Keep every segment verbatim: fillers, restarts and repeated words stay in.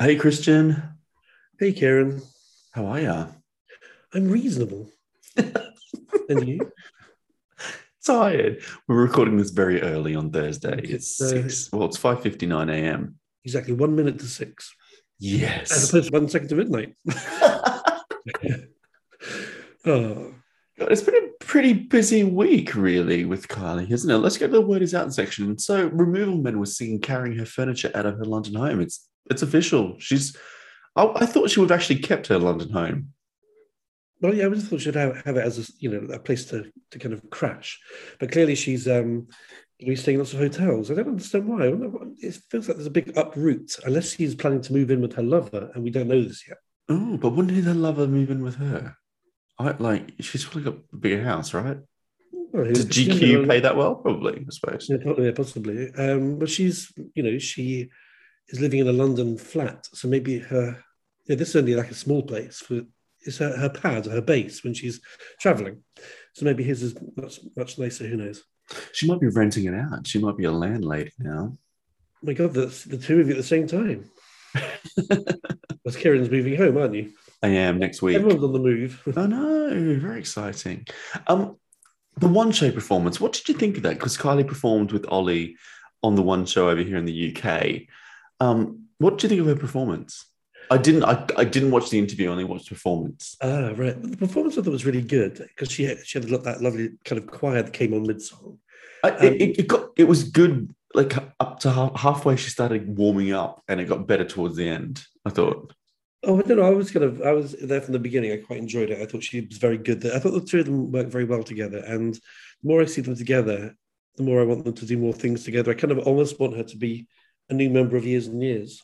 Hey, Christian. Hey, Karen. How are ya? I'm reasonable. And you? Tired. We're recording this very early on Thursday. It's uh, six. Well, it's five fifty-nine a.m. Exactly one minute to six. Yes. As opposed to one second to midnight. Oh. God, it's been a pretty busy week, really, with Kylie, isn't it? Let's go to the Word Is Out section. So, Removal Men was seen carrying her furniture out of her London home. It's it's official. She's. I, I thought she would have actually kept her London home. Well, yeah, I just thought she'd have, have it as a, you know, a place to, to kind of crash, but clearly she's um, she's staying in lots of hotels. I don't understand why. It feels like there's a big uproot, unless she's planning to move in with her lover, and we don't know this yet. Oh, but wouldn't her lover move in with her? I, like, she's probably got a bigger house, right? Well, does G Q pay that well? Probably, I suppose. Yeah, probably, possibly. Um, but she's, you know, she is living in a London flat, so maybe her. Yeah, this is only like a small place for. It's her, her pad, her base when she's travelling. So maybe his is much, much nicer, who knows? She might be renting it out. She might be a landlady now. Oh my God, that's the two of you at the same time. Because Kieran's moving home, aren't you? I am, next week. Everyone's on the move. I know, very exciting. Um, the One Show performance, what did you think of that? Because Kylie performed with Ollie on the One Show over here in the U K. Um, what did you think of her performance? I didn't. I, I didn't watch the interview. I only watched the performance. Ah, right. Well, the performance I thought was really good because she had, she had that lovely kind of choir that came on mid song. Um, it, it got. It was good. Like up to half, halfway, she started warming up, and it got better towards the end, I thought. Oh, I don't know. I was kind of. I was there from the beginning. I quite enjoyed it. I thought she was very good. I thought the two of them worked very well together. And the more I see them together, the more I want them to do more things together. I kind of almost want her to be a new member of Years and Years.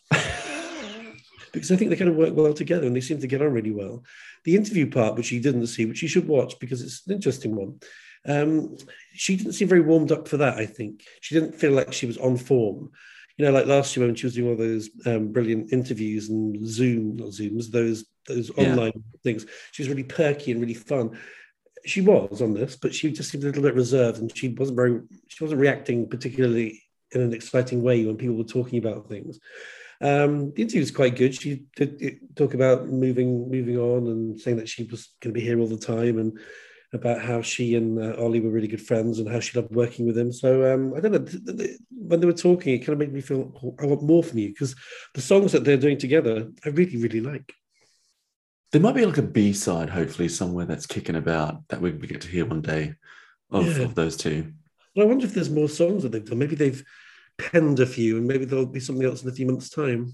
Because I think they kind of work well together and they seem to get on really well. The interview part, which you didn't see, which you should watch because it's an interesting one, um, she didn't seem very warmed up for that, I think. She didn't feel like she was on form. You know, like last year when she was doing all those um, brilliant interviews and Zoom, not Zooms, those those yeah. online things. She was really perky and really fun. She was on this, but she just seemed a little bit reserved and she wasn't very, she wasn't reacting particularly in an exciting way when people were talking about things. Um, the interview was quite good. She did talk about moving moving on and saying that she was going to be here all the time and about how she and uh, Ollie were really good friends and how she loved working with him. So um, I don't know, when they were talking, it kind of made me feel, oh, I want more from you because the songs that they're doing together, I really, really like. There might be like a B-side, hopefully, somewhere that's kicking about that we get to hear one day of, yeah. of those two. Well, I wonder if there's more songs that they've done. Maybe they've penned a few and maybe there'll be something else in a few months' time.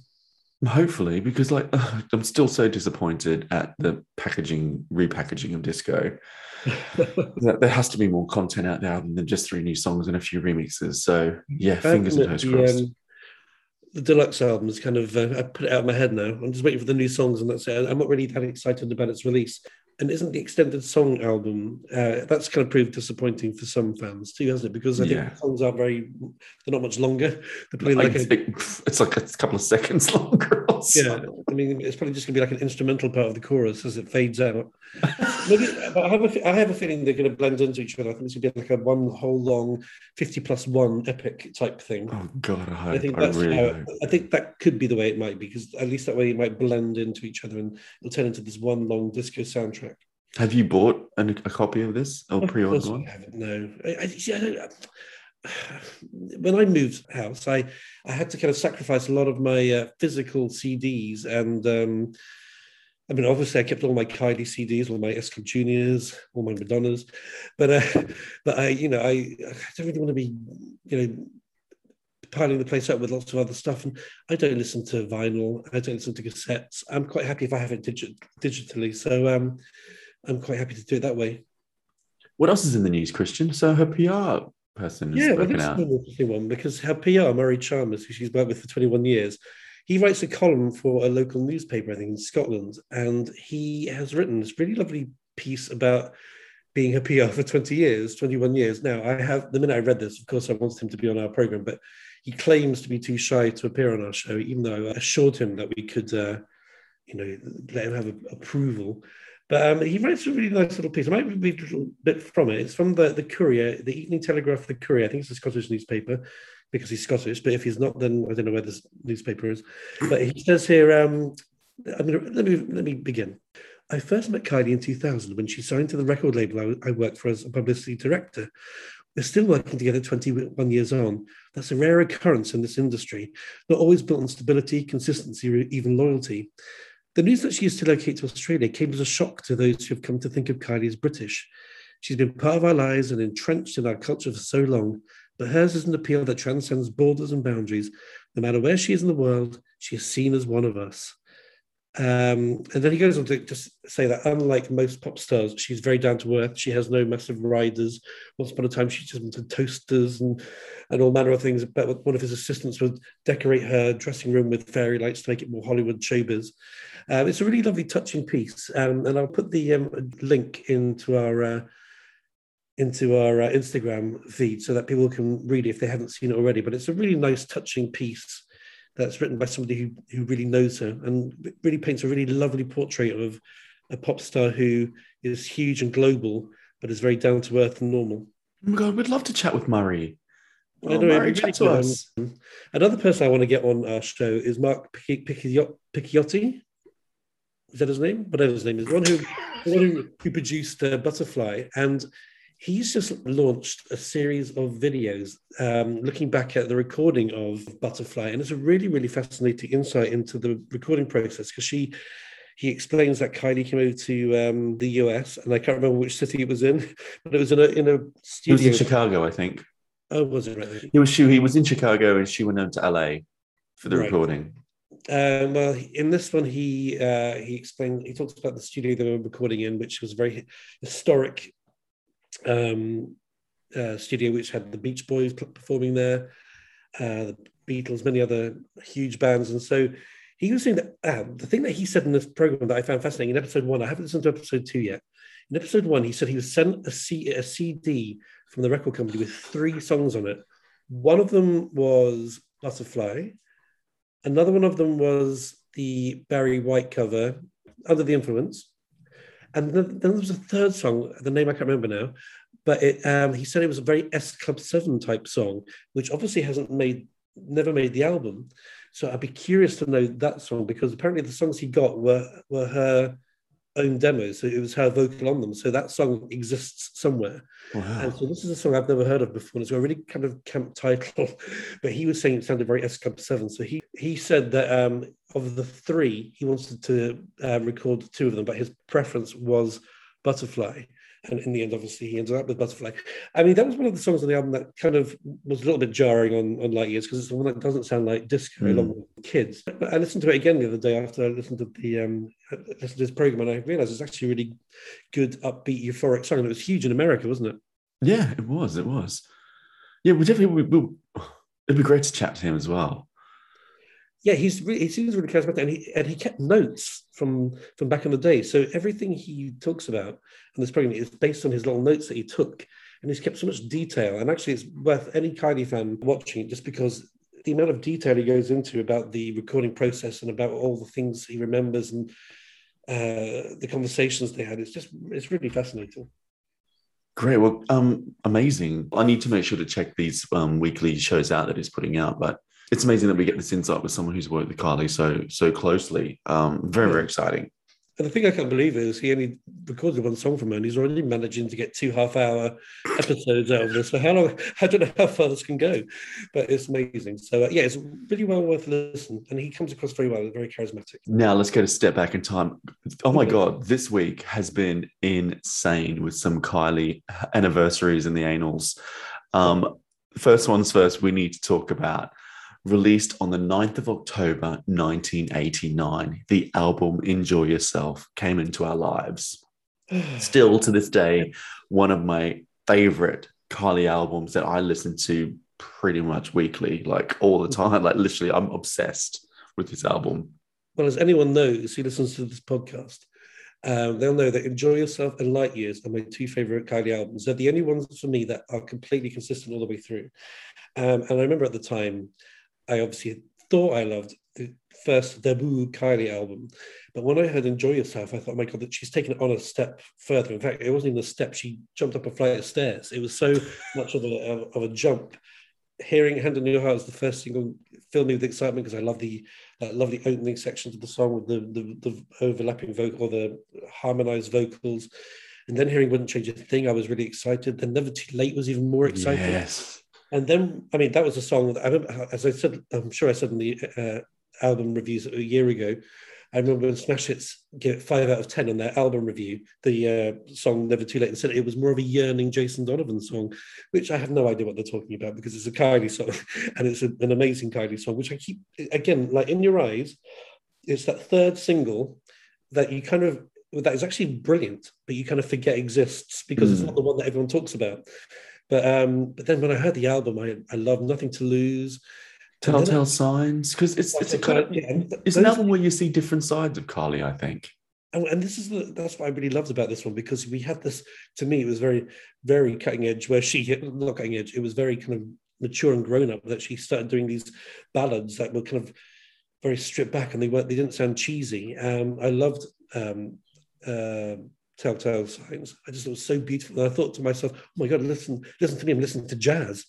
Hopefully, because like ugh, I'm still so disappointed at the packaging, repackaging of Disco. There has to be more content out there than just three new songs and a few remixes. So yeah, fingers and toes crossed. Um, the deluxe album is kind of, uh, I put it out of my head now. I'm just waiting for the new songs and that's it. I'm not really that excited about its release. And isn't the extended song album, uh, that's kind of proved disappointing for some fans too, hasn't it? Because I yeah. think the songs aren't very, they're not much longer. They're playing like, like a, it's like a couple of seconds longer. Also. Yeah, I mean, it's probably just going to be like an instrumental part of the chorus as it fades out. Maybe, but I have, a, I have a feeling they're going to blend into each other. I think it's going to be like a one whole long fifty plus one epic type thing. Oh God, I hope. I think, that's I, really how, hope. I think that could be the way it might be, because at least that way it might blend into each other and it'll turn into this one long Disco soundtrack. Have you bought an, a copy of this or pre-ordered one? I haven't, no. I, I, see, I don't, I, when I moved house, I, I had to kind of sacrifice a lot of my uh, physical C Ds. And um, I mean, obviously, I kept all my Kylie C Ds, all my S Club Juniors, all my Madonnas. But, uh, but I, you know, I, I don't really want to be, you know, piling the place up with lots of other stuff, and I don't listen to vinyl, I don't listen to cassettes. I'm quite happy if I have it digi- digitally, so um, I'm quite happy to do it that way. What else is in the news, Christian? So her P R person has yeah, spoken well, out. Yeah, an interesting one, because her P R, Murray Chalmers, who she's worked with for twenty-one years, he writes a column for a local newspaper, I think, in Scotland, and he has written this really lovely piece about being her P R for twenty years, twenty-one years. Now, I have, the minute I read this, of course, I wanted him to be on our programme, but he claims to be too shy to appear on our show, even though I assured him that we could, uh, you know, let him have a, approval. But um, he writes a really nice little piece. I might read a little bit from it. It's from the, the Courier, the Evening Telegraph, the Courier. I think it's a Scottish newspaper. because he's Scottish, but if he's not, then I don't know where this newspaper is. But he says here, um, I'm gonna, let me let me begin. I first met Kylie in two thousand when she signed to the record label I, I worked for as a publicity director. We're still working together twenty-one years on. That's a rare occurrence in this industry, not always built on stability, consistency, or even loyalty. The news that she used to locate to Australia came as a shock to those who have come to think of Kylie as British. She's been part of our lives and entrenched in our culture for so long, but hers is an appeal that transcends borders and boundaries. No matter where she is in the world, she is seen as one of us. Um, and then he goes on to just say that unlike most pop stars, she's very down to earth. She has no massive riders. Once upon a time, she just wanted toasters and, and all manner of things. But one of his assistants would decorate her dressing room with fairy lights to make it more Hollywood showbiz. Um, it's a really lovely, touching piece. Um, and I'll put the um, link into our... Uh, into our uh, Instagram feed so that people can read it if they haven't seen it already. But it's a really nice, touching piece that's written by somebody who, who really knows her and really paints a really lovely portrait of a pop star who is huge and global, but is very down-to-earth and normal. Oh, my God, we'd love to chat with Murray. Oh, I know, Murray, chat to us. Um, another person I want to get on our show is Mark Picciotti. Is that his name? Whatever his name is. The one who, the one who, who produced uh, Butterfly. And he's just launched a series of videos um, looking back at the recording of Butterfly. And it's a really, really fascinating insight into the recording process, because she, he explains that Kylie came over to um, the U S, and I can't remember which city it was in, but it was in a, in a studio. It was in Chicago, I think. Oh, was it? Right. He was, she, he was in Chicago and she went down to L A for the right. recording. Um, well, in this one, he uh, he explained, he talks about the studio they were recording in, which was a very historic um uh, studio, which had the Beach Boys performing there, uh the Beatles, many other huge bands. And so he was saying that uh, the thing that he said in this program that I found fascinating in episode one, I haven't listened to episode two yet. In episode one, he said he was sent a, C- a C D from the record company with three songs on it. One of them was Butterfly, another one of them was the Barry White cover, Under the Influence. And then there was a third song, the name I can't remember now, but it, um, he said it was a very S Club Seven type song, which obviously hasn't made, never made the album. So I'd be curious to know that song, because apparently the songs he got were, were her own demos. So it was her vocal on them. So that song exists somewhere. Wow. And so this is a song I've never heard of before. It's got a really kind of camp title, but he was saying it sounded very S Club Seven. So he, he said that um, of the three, he wanted to uh, record two of them, but his preference was Butterfly. And in the end, obviously, he ended up with Butterfly. I mean, that was one of the songs on the album that kind of was a little bit jarring on, on Light Years, because it's the one that doesn't sound like disco, mm. along with kids. But I listened to it again the other day after I listened to the um, listened to this program, and I realised it's actually a really good, upbeat, euphoric song. And it was huge in America, wasn't it? Yeah, it was. It was. Yeah, we definitely. We, we, it'd be great to chat to him as well. Yeah, he's really, he seems really charismatic, and he, and he kept notes from, from back in the day. So everything he talks about in this program is based on his little notes that he took, and he's kept so much detail. And actually, it's worth any Kylie fan watching, just because the amount of detail he goes into about the recording process and about all the things he remembers and uh, the conversations they had. It's just, it's really fascinating. Great. Well, um, amazing. I need to make sure to check these um, weekly shows out that he's putting out, but it's amazing that we get this insight with someone who's worked with Kylie so so closely. Um, very, very exciting. And the thing I can't believe is he only recorded one song from her, and he's already managing to get two half-hour episodes out of this. So how long? I don't know how far this can go, but it's amazing. So, uh, yeah, it's really well worth a listen, and he comes across very well, very charismatic. Now let's go to Step Back in Time. Oh, my God, this week has been insane with some Kylie anniversaries in the annals. Um, first ones first, we need to talk about, released on the ninth of October, nineteen eighty-nine, the album Enjoy Yourself came into our lives. Still to this day, one of my favorite Kylie albums that I listen to pretty much weekly, like all the time. Like literally, I'm obsessed with this album. Well, as anyone knows who listens to this podcast, um, they'll know that Enjoy Yourself and Light Years are my two favorite Kylie albums. They're the only ones for me that are completely consistent all the way through. Um, and I remember at the time, I obviously thought I loved the first debut Kylie album, but when I heard Enjoy Yourself, I thought, oh my God, that she's taken it on a step further. In fact, it wasn't even a step. She jumped up a flight of stairs. It was so much of a, of a jump hearing Hand in Your Heart as the first single filled me with excitement because I love the uh, lovely opening sections of the song with the, the, the overlapping vocal or the harmonized vocals. And then hearing Wouldn't Change a Thing, I was really excited. Then Never Too Late was even more exciting. Yes. And then, I mean, that was a song that I remember, as I said, I'm sure I said in the uh, album reviews a year ago, I remember when Smash Hits gave it five out of ten on their album review, the uh, song Never Too Late, and said it was more of a yearning Jason Donovan song, which I have no idea what they're talking about because it's a Kylie song and it's a, an amazing Kylie song, which I keep, again, like In Your Eyes, it's that third single that you kind of, that is actually brilliant, but you kind of forget exists because mm. it's not the one that everyone talks about. But um, but then when I heard the album, I, I loved Nothing to Lose. Telltale I, Signs, because it's it's a kind of, yeah, it's an album where you see different sides of Carly, I think. And, and this is the, that's what I really loved about this one, because we had this, to me, it was very, very cutting edge, where she, not cutting edge, it was very kind of mature and grown up that she started doing these ballads that were kind of very stripped back and they weren't, they didn't sound cheesy. Um, I loved um, uh, Telltale Signs. I just thought it was so beautiful. And I thought to myself, oh my God, listen, listen to me, I'm listening to jazz.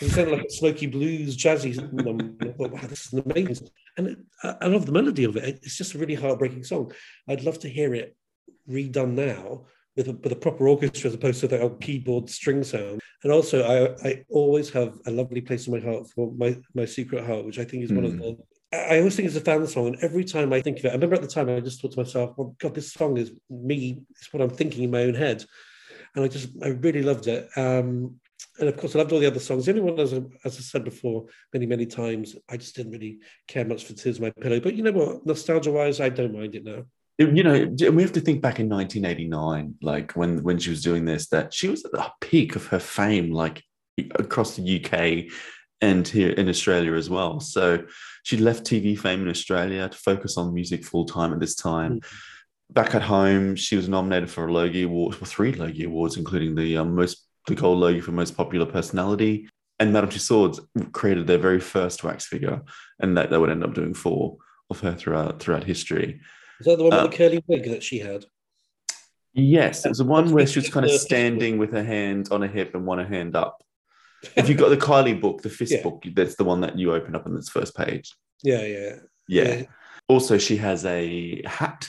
It sounded like a smoky blues, jazzy. I thought, wow, this is amazing. And it, I, I love the melody of it. It's just a really heartbreaking song. I'd love to hear it redone now with a, with a proper orchestra as opposed to that old keyboard string sound. And also, I, I always have a lovely place in my heart for my, my Secret Heart, which I think is mm. one of the... I always think it's a fan song, and every time I think of it, I remember at the time I just thought to myself, "Oh God, this song is me. It's what I'm thinking in my own head," and I just, I really loved it. Um, and of course, I loved all the other songs. The only one, as I, as I said before, many, many times, I just didn't really care much for Tears on My Pillow. But you know what? Nostalgia-wise, I don't mind it now. You know, we have to think back in nineteen eighty-nine, like when when she was doing this, that she was at the peak of her fame, like across the U K. And here in Australia as well. So she left T V fame in Australia to focus on music full-time at this time. Mm-hmm. Back at home, she was nominated for a Logie Award, well, three Logie Awards, including the um, most the Gold Logie for Most Popular Personality. And Madame Tussauds created their very first wax figure, and that they would end up doing four of her throughout throughout history. Is that the one um, with the curly wig that she had? Yes, it was the one where she was kind of standing with her hand on her hip and one hand up. If you've got the Kylie book, the fist yeah. book, that's the one that you open up on this first page. Yeah, yeah, yeah. yeah. Also, she has a hat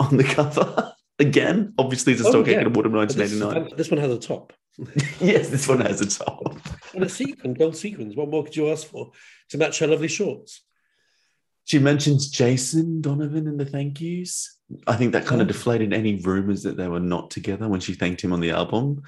on the cover. Again, obviously, it's a stock oh, yeah. autumn nineteen eighty-nine. This, this one has a top. Yes, this one has a top. And a sequin, gold sequins. What more could you ask for to match her lovely shorts? She mentions Jason Donovan in the thank yous. I think that kind oh. of deflated any rumours that they were not together when she thanked him on the album.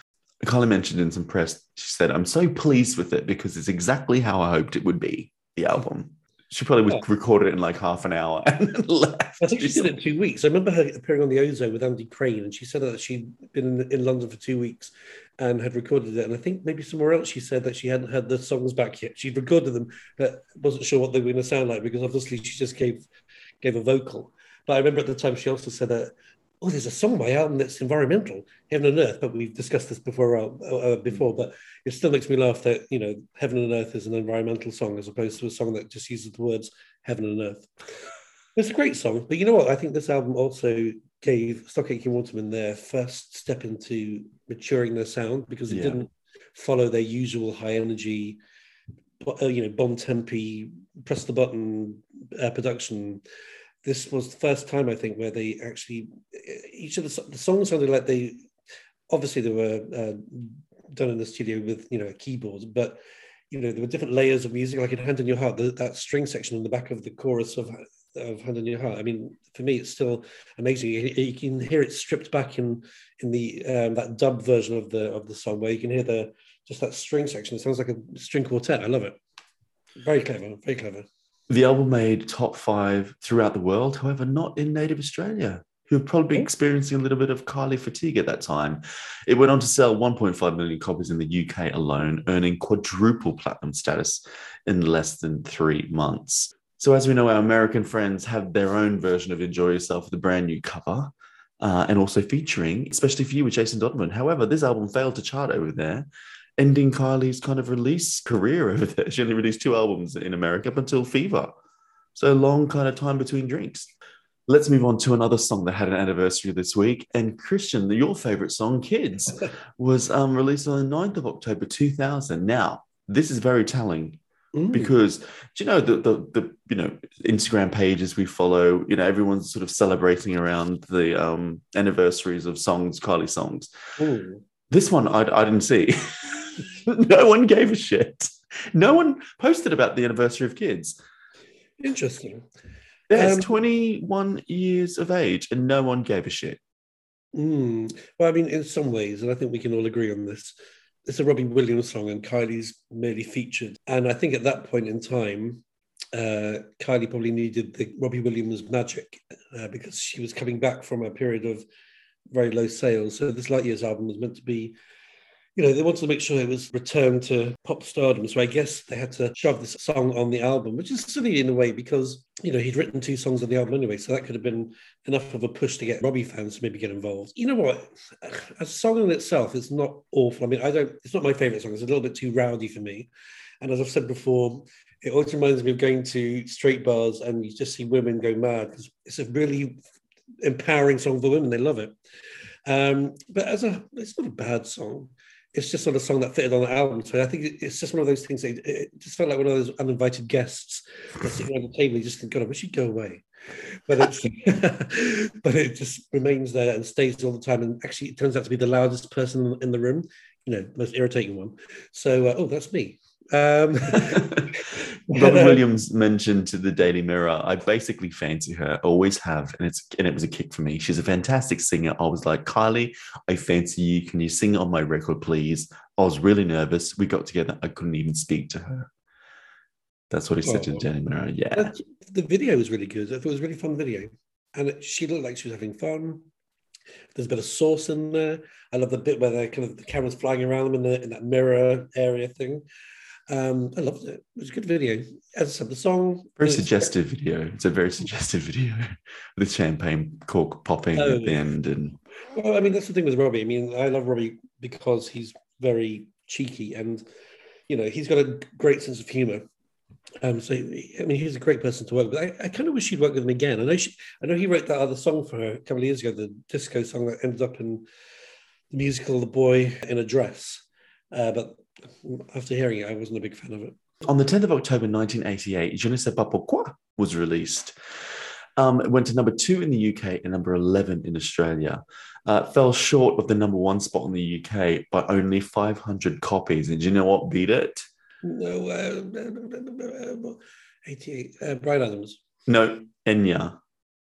Kylie mentioned in some press, she said, "I'm so pleased with it because it's exactly how I hoped it would be," the album. She probably was, yeah. recorded it in like half an hour and then left. I think she did it in two weeks. I remember her appearing on the Ozo with Andy Crane, and she said that she'd been in, in London for two weeks and had recorded it. And I think maybe somewhere else she said that she hadn't had the songs back yet. She'd recorded them, but wasn't sure what they were going to sound like because obviously she just gave, gave a vocal. But I remember at the time she also said that, "Oh, there's a song on my album that's environmental, Heaven and Earth," but we've discussed this before, uh, before, but it still makes me laugh that, you know, Heaven and Earth is an environmental song as opposed to a song that just uses the words Heaven and Earth. It's a great song, but you know what? I think this album also gave Stock Aitken Waterman their first step into maturing their sound because it yeah. didn't follow their usual high energy, you know, bomb tempi, press the button uh, production. This was the first time, I think, where they actually, each of the, the songs sounded like they, obviously they were uh, done in the studio with, you know, a keyboard, but, you know, there were different layers of music, like in Hand in Your Heart, the, that string section on the back of the chorus of, of Hand in Your Heart. I mean, for me, it's still amazing. You, you can hear it stripped back in in the um, that dub version of the of the song where you can hear the just that string section. It sounds like a string quartet. I love it. Very clever, very clever. The album made top five throughout the world, however, not in native Australia, who were probably experiencing a little bit of Kylie fatigue at that time. It went on to sell one point five million copies in the U K alone, earning quadruple platinum status in less than three months. So as we know, our American friends have their own version of Enjoy Yourself with a brand new cover uh, and also featuring Especially For You with Jason Donovan. However, this album failed to chart over there, ending Kylie's kind of release career over there. She only released two albums in America up until Fever. So long kind of time between drinks. Let's move on to another song that had an anniversary this week. And Christian, your favourite song, Kids, was um, released on the ninth of October two thousand. Now, This is very telling. Mm. Because do you know the, the the you know Instagram pages we follow, you know, everyone's sort of celebrating around the um anniversaries of songs, Kylie songs. Mm. This one I, I didn't see. No one gave a shit. No one posted about the anniversary of kids. Interesting. That's um, twenty-one years of age, and no one gave a shit. Mm. Well, I mean, in some ways, and I think we can all agree on this, it's a Robbie Williams song and Kylie's merely featured. And I think at that point in time, uh, Kylie probably needed the Robbie Williams magic uh, because she was coming back from a period of very low sales. So this Light Years album was meant to be, you know, they wanted to make sure it was returned to pop stardom. So I guess they had to shove this song on the album, which is silly in a way because, you know, he'd written two songs on the album anyway. So that could have been enough of a push to get Robbie fans to maybe get involved. You know what? A song in itself is not awful. I mean, I don't, it's not my favourite song. It's a little bit too rowdy for me. And as I've said before, it always reminds me of going to straight bars and you just see women go mad because it's a really empowering song for women. They love it. Um, but as a, it's not a bad song. It's just not a song that fitted on the album. So I think it's just one of those things that it just felt like one of those uninvited guests that's sitting on the table. You just think, God, I wish you'd go away. But, it's, but it just remains there and stays all the time. And actually, it turns out to be the loudest person in the room, you know, most irritating one. So, uh, oh, that's me. Um, Robin uh, Williams mentioned to the Daily Mirror, I basically fancy her, always have, and it's and it was a kick for me. She's a fantastic singer. I was like, Kylie, I fancy you. Can you sing on my record, please? I was really nervous. We got together. I couldn't even speak to her. That's what he said oh, to the Daily Mirror. Yeah, the video was really good. I thought it was a really fun video, and it, she looked like she was having fun. There's a bit of sauce in there. I love the bit where they kind of the camera's flying around them in, the, in that mirror area thing. Um, I loved it. It was a good video. As I said, the song... Very suggestive video. It's a very suggestive video. The champagne cork popping oh, at the end. And well, I mean, that's the thing with Robbie. I mean, I love Robbie because he's very cheeky and, you know, he's got a great sense of humour. Um, so, I mean, he's a great person to work with. I, I kind of wish he'd worked with him again. I know, she, I know he wrote that other song for her a couple of years ago, the disco song that ended up in the musical The Boy in a Dress. Uh, but... After hearing it, I wasn't a big fan of it. On the tenth of October nineteen eighty-eight, Je ne sais pas pourquoi was released. Um, it went to number two in the U K and number eleven in Australia. Uh, it fell short of the number one spot in the U K by only five hundred copies. And do you know what beat it? No, uh, eighty-eight, uh, Bryan Adams. No, Enya,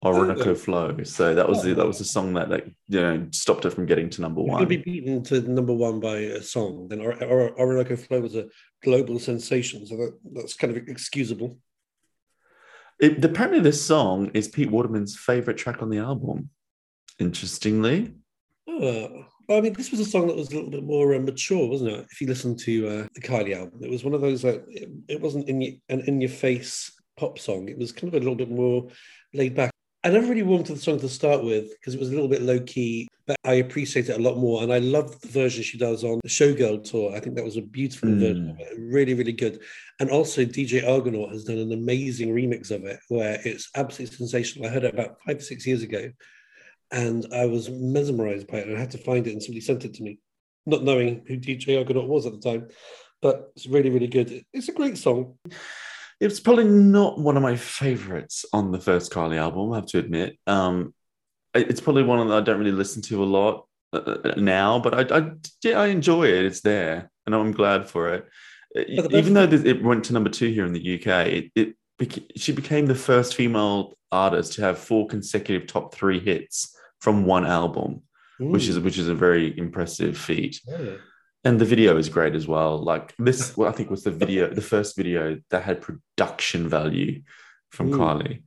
Orinoco oh. Flow. So that was the, that was the song that, like, you know, stopped it from getting to number one. It could be beaten to number one by a song. Then or- or- Orinoco Flow was a global sensation, so that, that's kind of excusable. It, apparently, this song is Pete Waterman's favorite track on the album. Interestingly, oh, well, I mean, this was a song that was a little bit more uh, mature, wasn't it? If you listen to uh, the Kylie album, it was one of those that uh, it, it wasn't in y- an in-your-face pop song. It was kind of a little bit more laid back. I never really warmed to the song to start with because it was a little bit low-key, but I appreciate it a lot more. And I loved the version she does on the Showgirl tour. I think that was a beautiful mm. version of it. Really, really good. And also D J Argonaut has done an amazing remix of it where it's absolutely sensational. I heard it about five, six years ago, and I was mesmerised by it. And I had to find it, and somebody sent it to me, not knowing who D J Argonaut was at the time. But it's really, really good. It's a great song. It's probably not one of my favourites on the first Kylie album, I have to admit. Um, it's probably one that I don't really listen to a lot uh, now, but I, I, yeah, I enjoy it. It's there, and I'm glad for it. Even though this, it went to number two here in the U K, it, it beca- she became the first female artist to have four consecutive top three hits from one album, Ooh. which is which is a very impressive feat. Yeah. And the video is great as well. Like this, well, I think was the video, the first video that had production value from mm. Kylie,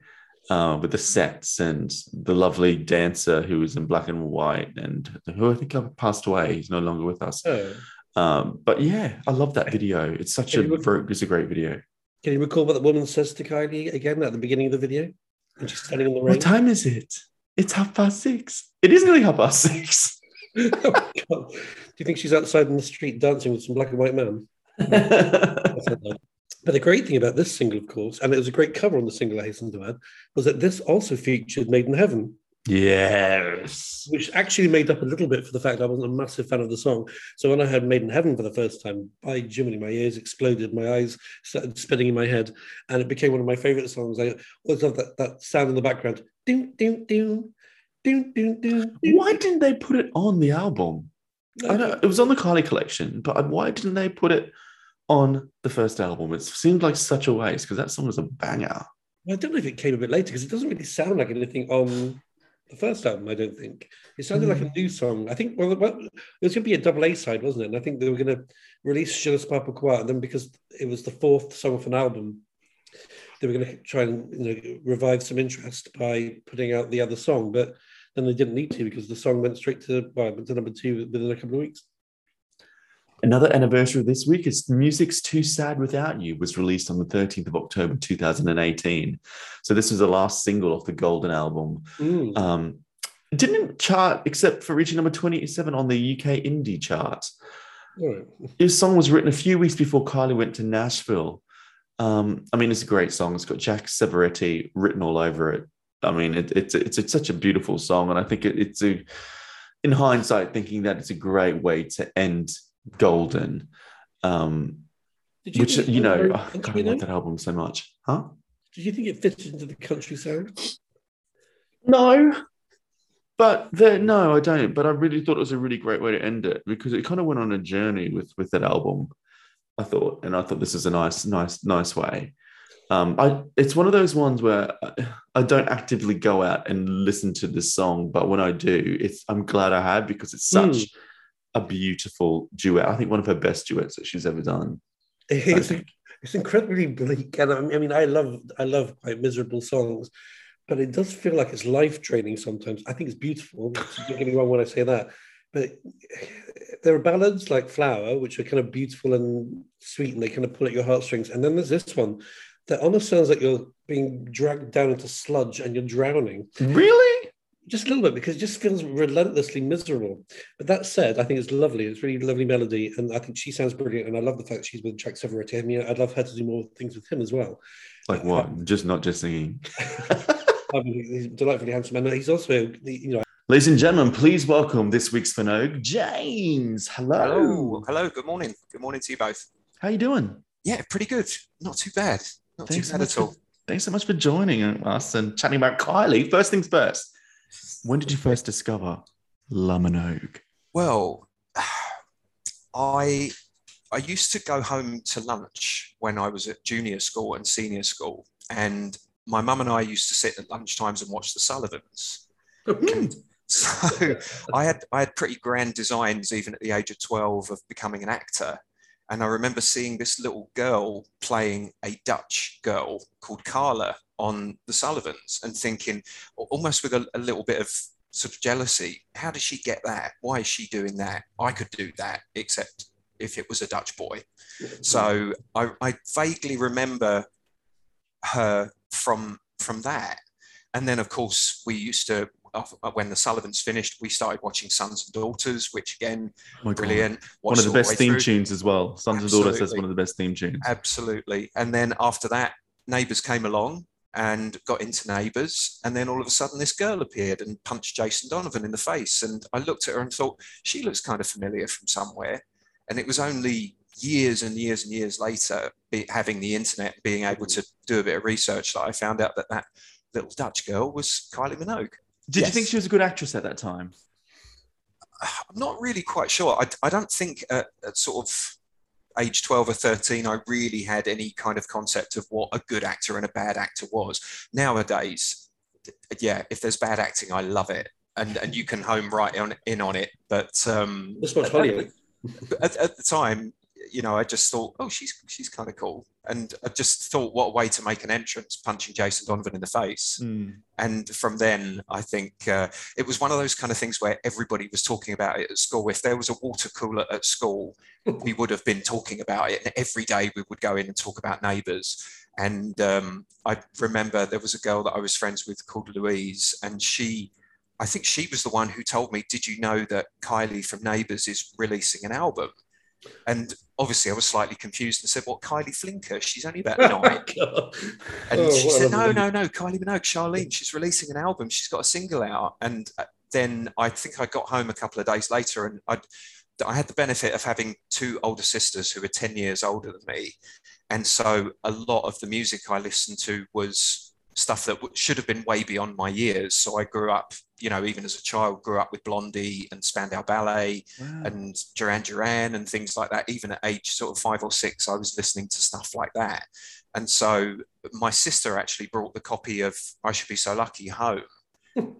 uh, with the sets and the lovely dancer who was in black and white and who I think passed away. He's no longer with us. Oh. Um, but yeah, I love that video. It's such can a recall, it's a great video. Can you recall what the woman says to Kylie again at the beginning of the video? And she's standing in the rain. What time is it? It's half past six. It is nearly half past six. Oh my God. Do you think she's outside in the street dancing with some black and white man? But the great thing about this single, of course, and it was a great cover on the single, I hasten to add, was that this also featured Made in Heaven. Yes. Which actually made up a little bit for the fact I wasn't a massive fan of the song. So when I heard Made in Heaven for the first time, I Jiminy, my ears exploded, my eyes started spinning in my head, and it became one of my favourite songs. I always love that, that sound in the background. Ding, ding, ding, ding, ding, ding. Why didn't they put it on the album? I know it was on the Kylie collection, but why didn't they put it on the first album? It seemed like such a waste, because that song was a banger. I don't know if it came a bit later, because it doesn't really sound like anything on the first album, I don't think. It sounded mm. like a new song. I think well, well it was going to be a double A side, wasn't it? And I think they were going to release Je ne sais pas pourquoi, and then because it was the fourth song of an album, they were going to try and, you know, revive some interest by putting out the other song. But then they didn't need to, because the song went straight to, well, to number two within a couple of weeks. Another anniversary this week is Music's Too Sad Without You was released on the thirteenth of October two thousand eighteen. So this was the last single off the Golden album. Mm. Um, it didn't chart except for reaching number twenty-seven on the U K indie chart. Mm. This song was written a few weeks before Kylie went to Nashville. Um, I mean, it's a great song. It's got Jack Severetti written all over it. I mean, it, it's, it's it's such a beautiful song. And I think it, it's, a, in hindsight, thinking that it's a great way to end Golden, um, Did you which you know, I can't like that album so much, huh? Did you think it fitted into the country sound? No, but the, no, I don't. But I really thought it was a really great way to end it, because it kind of went on a journey with with that album. I thought, and I thought this is a nice, nice, nice way. Um, I it's one of those ones where I don't actively go out and listen to this song, but when I do, it's I'm glad I had, because it's such. Mm. A beautiful duet. I think one of her best duets that she's ever done. It's, it's incredibly bleak, and I mean, I mean, I love, I love quite miserable songs, but it does feel like it's life training sometimes. I think it's beautiful. Don't get me wrong when I say that, but there are ballads like Flower, which are kind of beautiful and sweet, and they kind of pull at your heartstrings. And then there's this one that almost sounds like you're being dragged down into sludge and you're drowning. Really? Just a little bit, because it just feels relentlessly miserable. But that said, I think it's lovely. It's a really lovely melody, and I think she sounds brilliant. And I love the fact she's with Jack Severetti. I mean, I'd love her to do more things with him as well. Like what? Um, just not just singing. I mean, he's delightfully handsome, and he's also, you know. Ladies and gentlemen, please welcome this week's Finogue, James. Hello. Hello. Hello. Good morning. Good morning to you both. How you doing? Yeah, pretty good. Not too bad. Not thanks too bad so at all. For, thanks so much for joining us and chatting about Kylie. First things first. When did you first discover La Minogue? Well, I I used to go home to lunch when I was at junior school and senior school, and my mum and I used to sit at lunchtimes and watch The Sullivans. Mm-hmm. So I had I had pretty grand designs even at the age of twelve of becoming an actor, and I remember seeing this little girl playing a Dutch girl called Carla on The Sullivans, and thinking almost with a, a little bit of sort of jealousy, how does she get that? Why is she doing that? I could do that, except if it was a Dutch boy. So I, I vaguely remember her from from that. And then, of course, we used to, when The Sullivans finished, we started watching Sons and Daughters, which again, oh brilliant. One of the best theme through. Tunes as well. Sons Absolutely. And Daughters is one of the best theme tunes. Absolutely. And then after that, Neighbours came along, and got into Neighbours, and then all of a sudden this girl appeared and punched Jason Donovan in the face, and I looked at her and thought, she looks kind of familiar from somewhere. And it was only years and years and years later, be, having the internet, being able to do a bit of research, that I found out that that little Dutch girl was Kylie Minogue. Did yes. you think she was a good actress at that time? I'm not really quite sure. I, I don't think at, at sort of age twelve or thirteen, I really had any kind of concept of what a good actor and a bad actor was. Nowadays, yeah, if there's bad acting, I love it. And and you can home right on, in on it. But um, this was Hollywood. At, at the time, you know, I just thought, oh, she's she's kind of cool. And I just thought, what a way to make an entrance, punching Jason Donovan in the face. Mm. And from then, I think uh, it was one of those kind of things where everybody was talking about it at school. If there was a water cooler at school, we would have been talking about it. And every day we would go in and talk about Neighbours. And um, I remember there was a girl that I was friends with called Louise, and she... I think she was the one who told me, did you know that Kylie from Neighbours is releasing an album? And obviously I was slightly confused and said, what, Kylie Flinker? She's only about nine. oh, and oh, she said, no, no, no, Kylie Minogue, Charlene, she's releasing an album. She's got a single out. And then I think I got home a couple of days later, and I'd, I had the benefit of having two older sisters who were ten years older than me. And so a lot of the music I listened to was stuff that should have been way beyond my years. So I grew up, you know, even as a child, grew up with Blondie and Spandau Ballet wow. and Duran Duran and things like that. Even at age sort of five or six, I was listening to stuff like that. And so my sister actually brought the copy of I Should Be So Lucky home.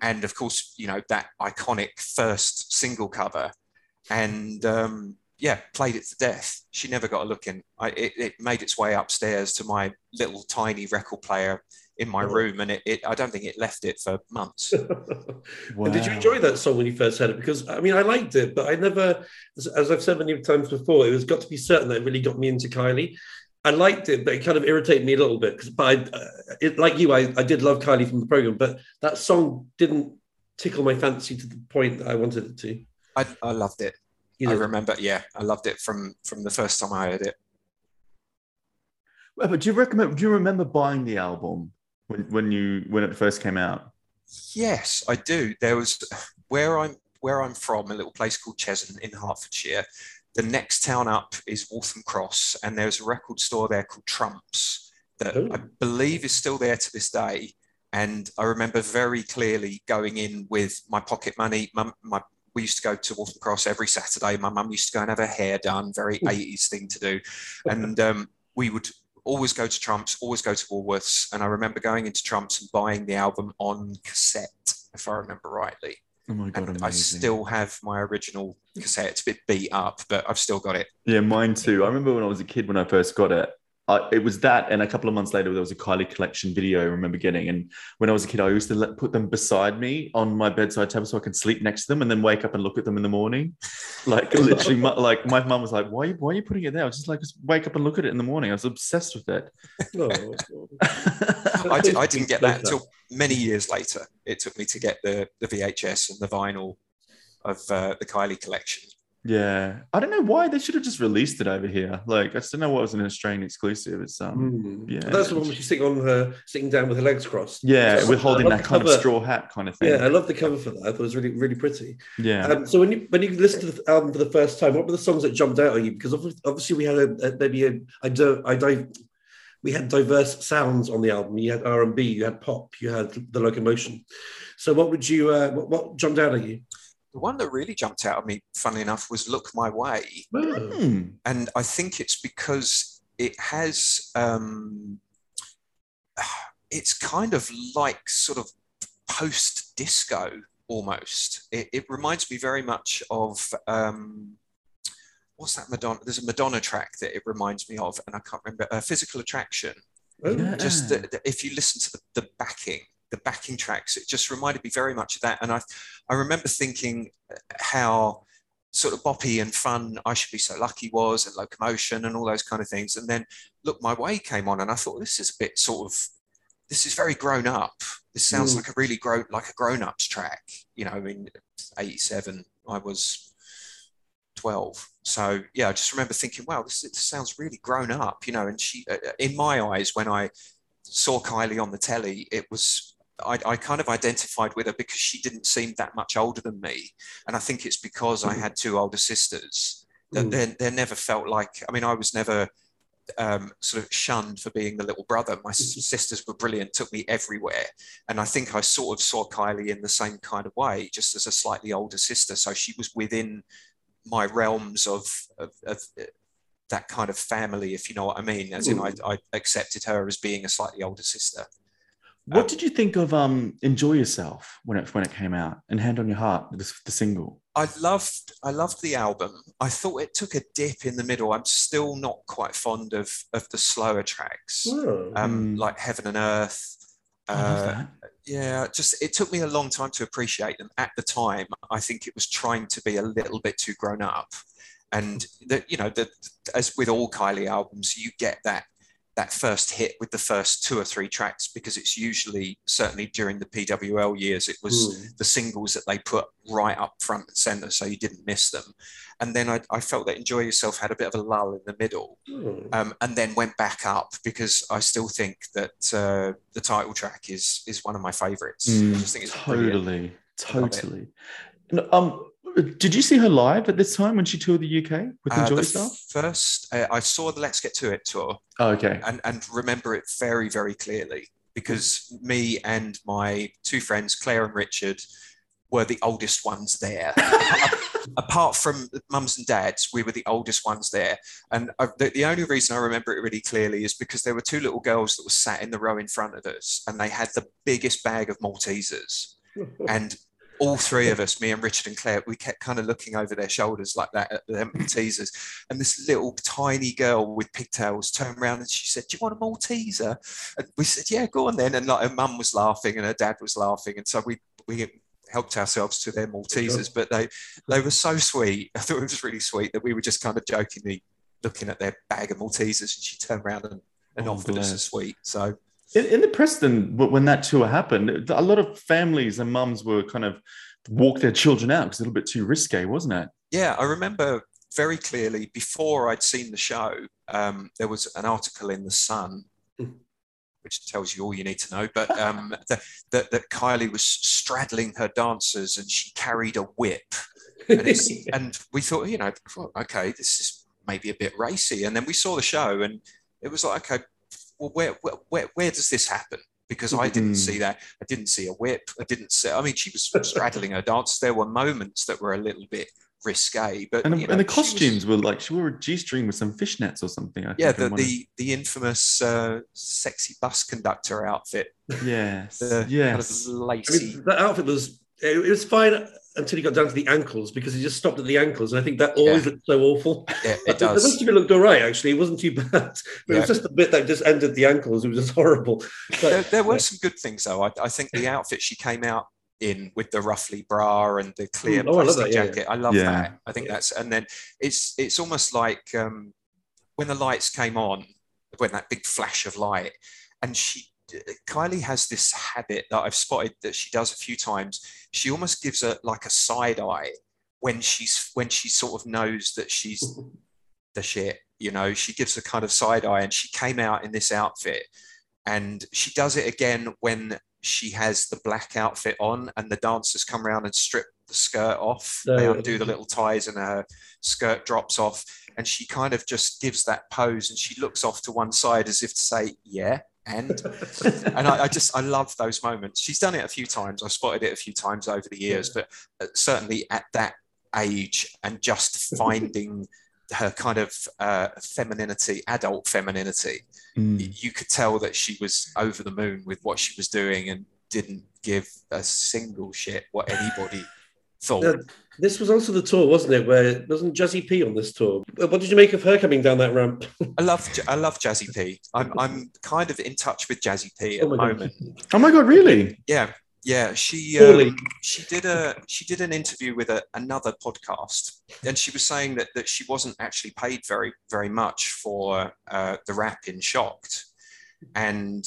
And of course, you know, that iconic first single cover. And um, yeah, played it to death. She never got a look in. I, it, it made its way upstairs to my little tiny record player in my room, and it, it I don't think it left it for months. Wow. And did you enjoy that song when you first heard it? Because, I mean, I liked it, but I never, as I've said many times before, it was Got to Be Certain that it really got me into Kylie. I liked it, but it kind of irritated me a little bit. Cause, but I, it, like you, I, I did love Kylie from the programme, but that song didn't tickle my fancy to the point that I wanted it to. I, I loved it. You know. I remember, yeah, I loved it from from the first time I heard it. Well, but do you recommend? Do you remember buying the album when when you when it first came out? Yes, I do. There was where I'm where I'm from, a little place called Cheshunt in Hertfordshire. The next town up is Waltham Cross, and there's a record store there called Trumps that Ooh. I believe is still there to this day. And I remember very clearly going in with my pocket money, my, my we used to go to Waltham Cross every Saturday. My mum used to go and have her hair done, very eighties thing to do. And um, we would always go to Trumps, always go to Woolworths. And I remember going into Trumps and buying the album on cassette, if I remember rightly. Oh my God, and amazing. I still have my original cassette. It's a bit beat up, but I've still got it. Yeah, mine too. I remember when I was a kid, when I first got it, I, it was that, and a couple of months later, there was a Kylie collection video I remember getting. And when I was a kid, I used to let, put them beside me on my bedside table so I could sleep next to them and then wake up and look at them in the morning. Like, literally, my, like my mum was like, why, why are you putting it there? I was just like, just wake up and look at it in the morning. I was obsessed with it. Oh. I, did, I didn't get that until many years later. It took me to get the, the V H S and the vinyl of uh, the Kylie collection. Yeah, I don't know why they should have just released it over here. Like, I just don't know why it was an Australian exclusive. It's um, mm. yeah, but that's the one where she's sitting on her, sitting down with her legs crossed. Yeah, with holding that kind cover. of straw hat kind of thing. Yeah, I love the cover for that. I thought it was really, really pretty. Yeah. Um, so when you when you listened to the album for the first time, what were the songs that jumped out at you? Because obviously we had a, a maybe a I do I dive we had diverse sounds on the album. You had R and B, you had pop, you had the Locomotion. So what would you uh, what, what jumped out at you? The one that really jumped out at me, funnily enough, was Look My Way. Mm. And I think it's because it has, um, it's kind of like sort of post-disco almost. It, it reminds me very much of, um, what's that Madonna? There's a Madonna track that it reminds me of, and I can't remember, uh, Physical Attraction. Yeah. Just the, the, if you listen to the, the backing, the backing tracks, it just reminded me very much of that. And I I remember thinking how sort of boppy and fun I Should Be So Lucky was, and Locomotion and all those kind of things. And then Look My Way came on and I thought, this is a bit sort of, this is very grown up. This sounds mm. like a really grown, like a grown-ups track. You know, I mean, eighty-seven, I was twelve. So yeah, I just remember thinking, wow, this, this sounds really grown up, you know. And she, in my eyes, when I saw Kylie on the telly, it was, I, I kind of identified with her because she didn't seem that much older than me. And I think it's because mm. I had two older sisters that mm. they, they never felt like, I mean, I was never um, sort of shunned for being the little brother. My mm. sisters were brilliant, took me everywhere. And I think I sort of saw Kylie in the same kind of way, just as a slightly older sister. So she was within my realms of, of, of that kind of family, if you know what I mean, as in I, I accepted her as being a slightly older sister. What um, did you think of um, Enjoy Yourself when it when it came out, and Hand on Your Heart, the, the single? I loved I loved the album. I thought it took a dip in the middle. I'm still not quite fond of of the slower tracks, oh. um, like Heaven and Earth. Uh, I love that. Yeah, just it took me a long time to appreciate them. At the time, I think it was trying to be a little bit too grown up. And, the, you know, the, as with all Kylie albums, you get that that first hit with the first two or three tracks, because it's usually, certainly during the P W L years, it was mm. the singles that they put right up front and center, so you didn't miss them. And then I, I felt that Enjoy Yourself had a bit of a lull in the middle, mm. um, and then went back up, because I still think that uh, the title track is is one of my favorites. Mm. I just think it's totally, brilliant. Totally. Um, did you see her live at this time when she toured the U K with Enjoy uh, the Yourself? First, uh, I saw the Let's Get To It tour. Oh, okay. And, and remember it very, very clearly, because me and my two friends, Claire and Richard, were the oldest ones there. Apart from mums and dads, we were the oldest ones there. And I, the, the only reason I remember it really clearly is because there were two little girls that were sat in the row in front of us, and they had the biggest bag of Maltesers. And all three of us, me and Richard and Claire, we kept kind of looking over their shoulders like that at the Maltesers. And this little tiny girl with pigtails turned around and she said, "Do you want a Malteser?" And we said, "Yeah, go on then." And like her mum was laughing and her dad was laughing. And so we we helped ourselves to their Maltesers. But they they were so sweet. I thought it was really sweet that we were just kind of jokingly looking at their bag of Maltesers, and she turned around and, and oh, offered bless. us a sweet. So In, in the Preston, when that tour happened, a lot of families and mums were kind of walked their children out because it was a little bit too risque, wasn't it? Yeah, I remember very clearly before I'd seen the show, um, there was an article in The Sun, which tells you all you need to know, but um, that, that, that Kylie was straddling her dancers and she carried a whip. And, it's, and we thought, you know, well, okay, this is maybe a bit racy. And then we saw the show and it was like, okay, well, where, where where does this happen? Because I didn't see that. I didn't see a whip. I didn't see, I mean, she was straddling her dance. There were moments that were a little bit risque, but and, you know, and the costumes was, were like, she wore a G-string with some fishnets or something. I yeah, think the, the the infamous uh, sexy bus conductor outfit. Yes, the yes. Kind of lacy. I mean, that outfit was it was fine until he got down to the ankles, because he just stopped at the ankles. And I think that always yeah. looked so awful. Yeah, it does. The rest of it looked all right, actually. It wasn't too bad. But yeah. It was just a bit that just ended the ankles. It was just horrible. But, there, there were yeah. some good things, though. I, I think the outfit she came out in with the ruffly bra and the clear oh, plastic I love that, jacket. Yeah, yeah. I love yeah. that. I think yeah. that's... And then it's it's almost like um, when the lights came on, when that big flash of light, and she... Kylie has this habit that I've spotted that she does a few times. She almost gives a like a side eye when she's when she sort of knows that she's the shit, you know. She gives a kind of side eye, and she came out in this outfit, and she does it again when she has the black outfit on and the dancers come around and strip the skirt off. No. They undo the little ties and her skirt drops off, and she kind of just gives that pose and she looks off to one side as if to say, yeah. And and I, I just I love those moments. She's done it a few times. I've spotted it a few times over the years, but certainly at that age, and just finding her kind of uh, femininity, adult femininity, mm. you could tell that she was over the moon with what she was doing and didn't give a single shit what anybody thought. Now, this was also the tour, wasn't it? Where wasn't Jazzy P on this tour? What did you make of her coming down that ramp? I love, I love Jazzy P. I'm, I'm kind of in touch with Jazzy P at oh the moment. God. Oh my god, really? Yeah, yeah. She, um, she did a, she did an interview with a, another podcast, and she was saying that that she wasn't actually paid very, very much for uh, the rap in Shocked, and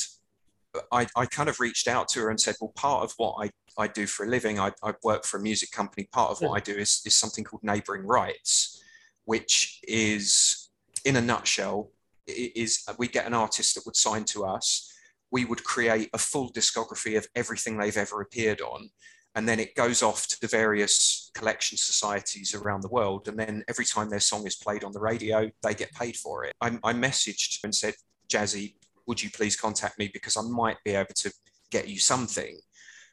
I, I kind of reached out to her and said, well, part of what I. I do for a living, I, I work for a music company. Part of what I do is, is something called Neighbouring Rights, which is, in a nutshell, is we get an artist that would sign to us. We would create a full discography of everything they've ever appeared on. And then it goes off to the various collection societies around the world. And then every time their song is played on the radio, they get paid for it. I, I messaged and said, Jazzy, would you please contact me? Because I might be able to get you something.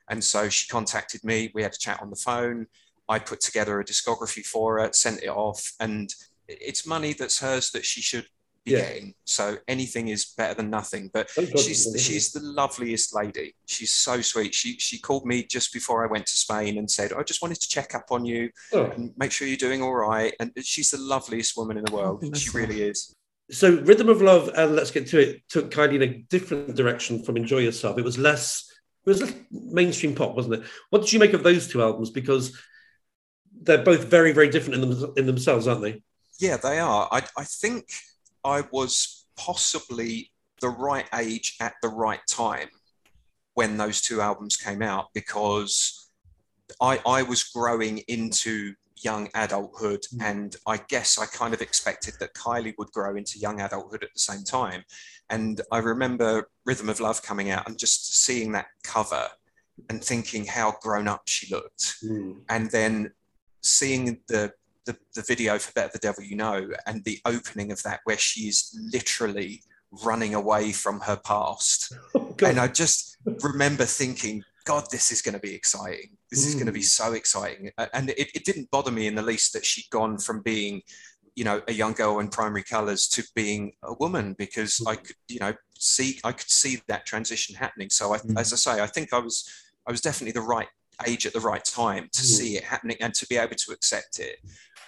And so she contacted me, we had a chat on the phone, I put together a discography for her, sent it off, and it's money that's hers that she should be yeah. getting. So anything is better than nothing, but oh, God, she's she's the loveliest lady. She's so sweet. She she called me just before I went to Spain and said, I just wanted to check up on you oh. and make sure you're doing all right. And she's the loveliest woman in the world. Oh, she really is. So Rhythm of Love and Let's Get To It took Kylie in a different direction from Enjoy Yourself. It was less... It was mainstream pop, wasn't it? What did you make of those two albums? Because they're both very, very different in, them, in themselves, aren't they? Yeah, they are. I, I think I was possibly the right age at the right time when those two albums came out, because I, I was growing into young adulthood, and I guess I kind of expected that Kylie would grow into young adulthood at the same time. And I remember Rhythm of Love coming out and just seeing that cover and thinking how grown up she looked. Mm. And then seeing the, the the video for Better the Devil You Know, and the opening of that where she's literally running away from her past. Oh, and I just remember thinking, God, this is going to be exciting. This mm. is going to be so exciting. And it, it didn't bother me in the least that she'd gone from being, you know, a young girl in primary colours to being a woman, because I could, you know, see, I could see that transition happening. So I, mm. as I say, I think I was, I was definitely the right age at the right time to mm. see it happening and to be able to accept it.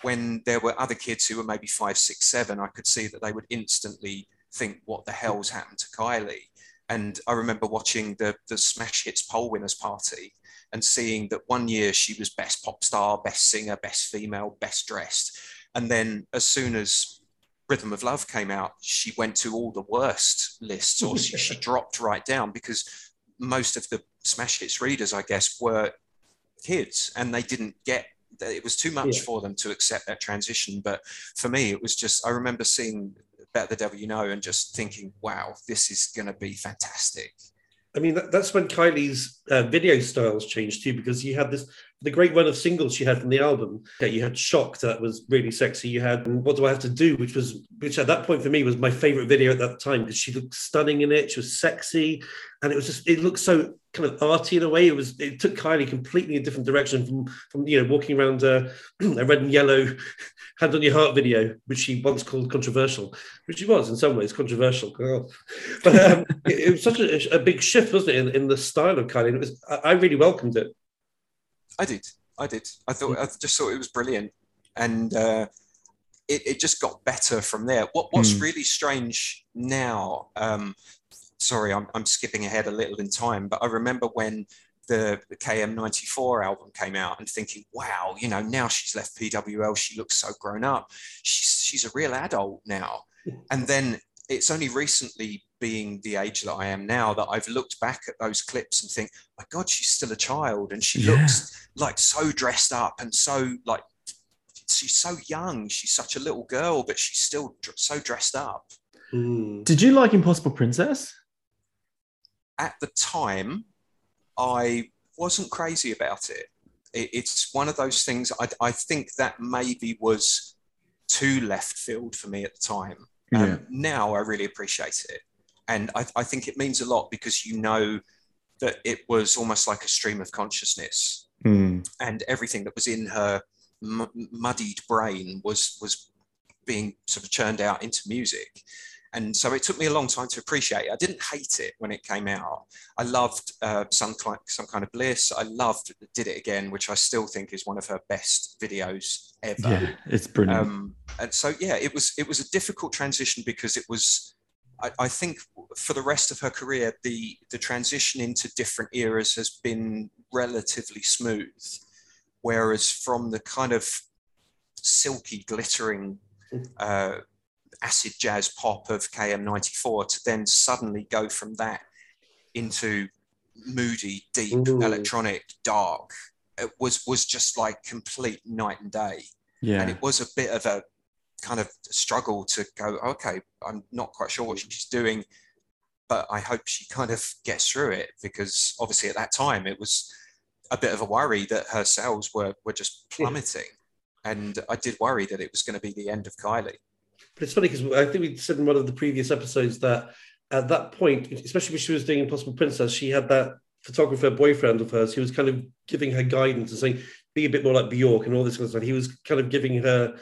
When there were other kids who were maybe five, six, seven, I could see that they would instantly think, what the hell's happened to Kylie? And I remember watching the, the Smash Hits poll winners party and seeing that one year she was best pop star, best singer, best female, best dressed. And then as soon as Rhythm of Love came out, she went to all the worst lists, or she, she dropped right down, because most of the Smash Hits readers, I guess, were kids, and they didn't get, it was too much yeah. for them to accept that transition. But for me, it was just, I remember seeing Better the Devil You Know and just thinking, wow, this is going to be fantastic. I mean, that, that's when Kylie's uh, video styles changed too, because you had this, the great run of singles she had from the album. Yeah, you had Shocked, that was really sexy. You had What Do I Have to Do, which was, which at that point for me was my favorite video at that time, because she looked stunning in it. She was sexy, and it was just, it looked so kind of arty in a way. It was, it took Kylie completely a different direction from, from you know, walking around a, a red and yellow Hand on Your Heart video, which she once called controversial, which she was in some ways controversial. Girl. But um, it, it was such a, a big shift, wasn't it, in, in the style of Kylie? And it was, I, I really welcomed it. I did. I did. I thought, I just thought it was brilliant. And uh, it, it just got better from there. What, what's mm. really strange now, um, sorry, I'm, I'm skipping ahead a little in time, but I remember when the K M ninety-four album came out and thinking, wow, you know, now she's left P W L. She looks so grown up. She's, she's a real adult now. And then it's only recently, being the age that I am now, that I've looked back at those clips and think, my God, she's still a child. And she yeah. looks like so dressed up and so like, she's so young. She's such a little girl, but she's still dr- so dressed up. Mm. Did you like Impossible Princess? At the time, I wasn't crazy about it. it it's one of those things, I, I think that maybe was too left field for me at the time. Um, yeah. Now I really appreciate it. And I, I think it means a lot, because you know that it was almost like a stream of consciousness, mm. and everything that was in her m- muddied brain was was being sort of churned out into music. And so it took me a long time to appreciate it. I didn't hate it when it came out. I loved uh, some, some Kind of Bliss. I loved Did It Again, which I still think is one of her best videos ever. Yeah, it's brilliant. Um, and so, yeah, it was it was a difficult transition, because it was, I, I think for the rest of her career, the, the transition into different eras has been relatively smooth. Whereas from the kind of silky, glittering uh, acid jazz pop of K M ninety-four to then suddenly go from that into moody, deep, Ooh. electronic, dark, it was was just like complete night and day. Yeah. And it was a bit of a kind of struggle to go, okay, I'm not quite sure what she's doing, but I hope she kind of gets through it, because obviously at that time it was a bit of a worry that her sales were were just plummeting. Yeah. And I did worry that it was going to be the end of Kylie. But it's funny, because I think we said in one of the previous episodes that at that point, especially when she was doing Impossible Princess, she had that photographer boyfriend of hers who was kind of giving her guidance and saying, be a bit more like Bjork and all this kind of stuff. He was kind of giving her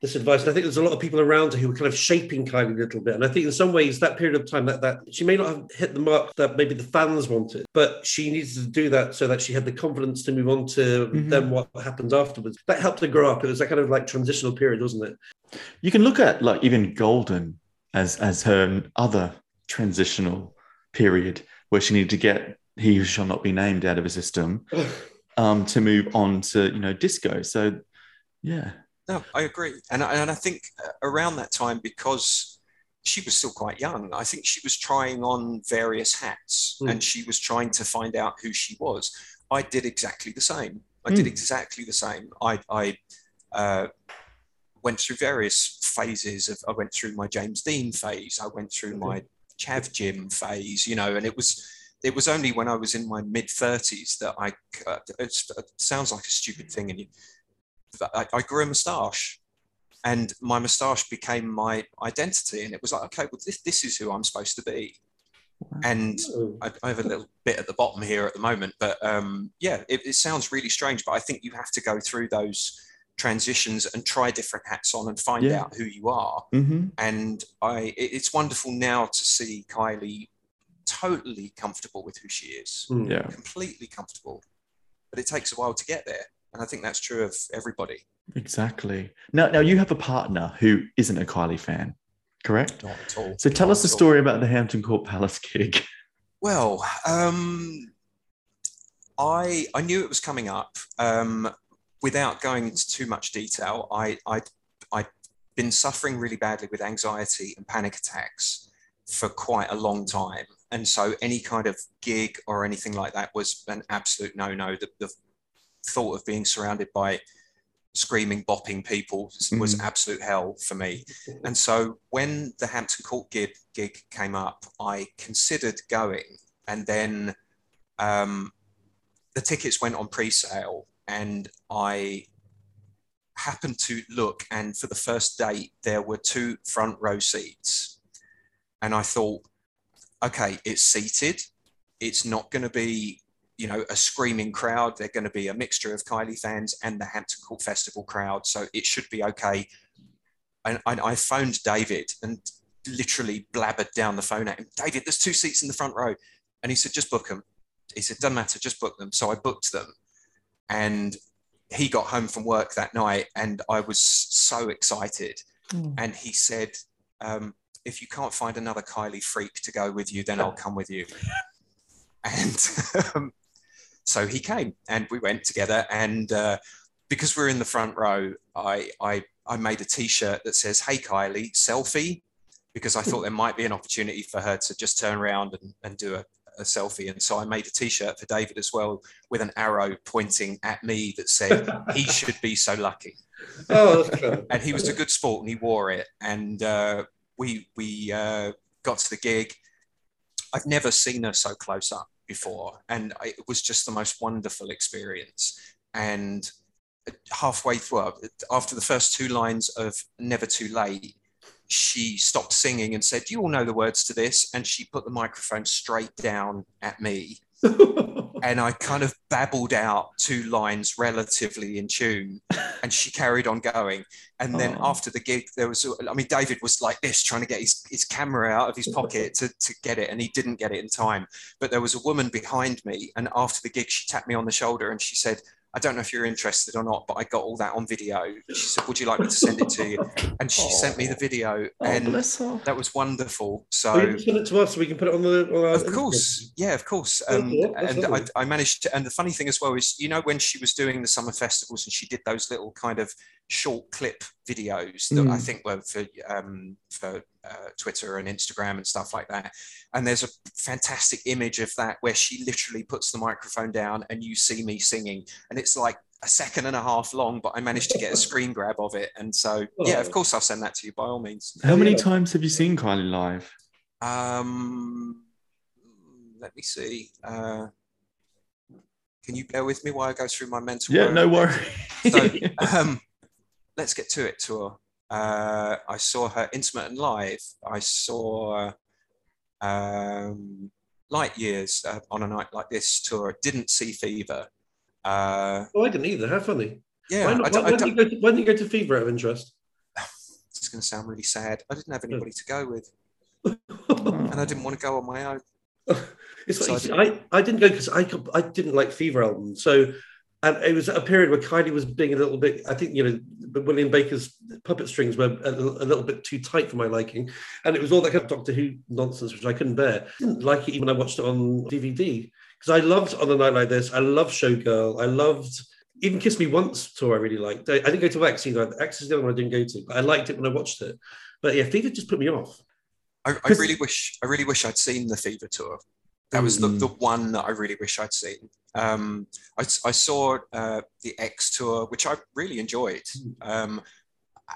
this advice. And I think there's a lot of people around her who were kind of shaping Kylie a little bit. And I think in some ways that period of time, that, that she may not have hit the mark that maybe the fans wanted, but she needed to do that so that she had the confidence to move on to mm-hmm. then what happened afterwards. That helped her grow up. It was that kind of like transitional period, wasn't it? You can look at like even Golden as as her other transitional period, where she needed to get He Who Shall Not Be Named out of her system um, to move on to, you know, Disco. So, yeah. No, I agree. And I, and I think around that time, because she was still quite young. I think she was trying on various hats mm. and she was trying to find out who she was. I did exactly the same. I mm. did exactly the same. I, I uh, went through various phases of, I went through my James Dean phase. I went through mm. my Chav Gym phase, you know, and it was, it was only when I was in my mid thirties that I, uh, it's, it sounds like a stupid thing. And you, I, I grew a moustache. And my moustache became my identity. And it was like, okay, well, this, this is who I'm supposed to be. And I, I have a little bit at the bottom here at the moment. But um, yeah, it, it sounds really strange. But I think you have to go through those transitions and try different hats on and find yeah. out who you are. Mm-hmm. And I, it, it's wonderful now to see Kylie totally comfortable with who she is. Yeah. Completely comfortable. But it takes a while to get there. And I think that's true of everybody. Exactly. Now, now you have a partner who isn't a Kylie fan, correct? Not at all. So tell Not us the story all. about the Hampton Court Palace gig. Well, um, I I knew it was coming up. Um, without going into too much detail, I I I'd been suffering really badly with anxiety and panic attacks for quite a long time, and so any kind of gig or anything like that was an absolute no-no. The, the thought of being surrounded by screaming, bopping people was mm. absolute hell for me. And so when the Hampton Court gig, gig came up, I considered going, and then um, the tickets went on pre-sale, and I happened to look, and for the first date, there were two front row seats. And I thought, okay, it's seated. It's not going to be, you know, a screaming crowd. They're going to be a mixture of Kylie fans and the Hampton Court Festival crowd. So it should be okay. And, and I phoned David and literally blabbered down the phone at him. David, there's two seats in the front row. And he said, just book them. He said, doesn't matter, just book them. So I booked them. And he got home from work that night and I was so excited. Mm. And he said, um, if you can't find another Kylie freak to go with you, then I'll come with you. And um, so he came and we went together, and uh, because we're in the front row, I, I, I made a T-shirt that says, hey, Kylie, selfie, because I thought there might be an opportunity for her to just turn around and, and do a, a selfie. And so I made a T-shirt for David as well with an arrow pointing at me that said, he should be so lucky. Oh, that's true. And he was a good sport and he wore it. And uh, we, we uh, got to the gig. I've never seen her so close up before, and it was just the most wonderful experience. And halfway through, after the first two lines of Never Too Late, she stopped singing and said, you all know the words to this, and she put the microphone straight down at me. And I kind of babbled out two lines relatively in tune, and she carried on going. And then oh. after the gig, there was, I mean, David was like this, trying to get his, his camera out of his pocket to, to get it. And he didn't get it in time, but there was a woman behind me. And after the gig, she tapped me on the shoulder and she said, I don't know if you're interested or not, but I got all that on video. She said, would you like me to send it to you? And she oh. sent me the video, oh, and that was wonderful. So well, you send it to us so we can put it on the... On our of course. Internet. Yeah, of course. Um, yeah, and I, I managed to, and the funny thing as well is, you know, when she was doing the summer festivals and she did those little kind of short clip videos that mm. I think were for, um, for uh, Twitter and Instagram and stuff like that. And there's a fantastic image of that where she literally puts the microphone down and you see me singing. And it's like a second and a half long, but I managed to get a screen grab of it. And so, yeah, of course I'll send that to you by all means. How many times have you seen Kylie live? Um, let me see. Uh, can you bear with me while I go through my mental? Yeah, no worries. So, um, let's get to it tour. Uh, I saw her Intimate and Live. I saw um, Light Years uh, on a night like this tour. Didn't see Fever. Uh, oh, I didn't either. How funny! Yeah, why, not, I don't, why, I don't, why, didn't you go to, why didn't you go to Fever out of interest? It's going to sound really sad. I didn't have anybody to go with, and I didn't want to go on my own. It's so like, I, didn't, I, I didn't go because I I didn't like Fever album. So, and it was a period where Kylie was being a little bit, I think, you know, William Baker's puppet strings were a, a little bit too tight for my liking, and it was all that kind of Doctor Who nonsense which I couldn't bear. I didn't like it even when I watched it on D V D. Because I loved On a Night Like This, I loved Showgirl, I loved even Kiss Me Once tour I really liked. I, I didn't go to X either. X is the other one I didn't go to, but I liked it when I watched it. But yeah, Fever just put me off. I, I really wish I really wish I'd seen the Fever tour. That was mm. the, the one that I really wish I'd seen. Um, I, I saw uh, the X tour, which I really enjoyed. Um,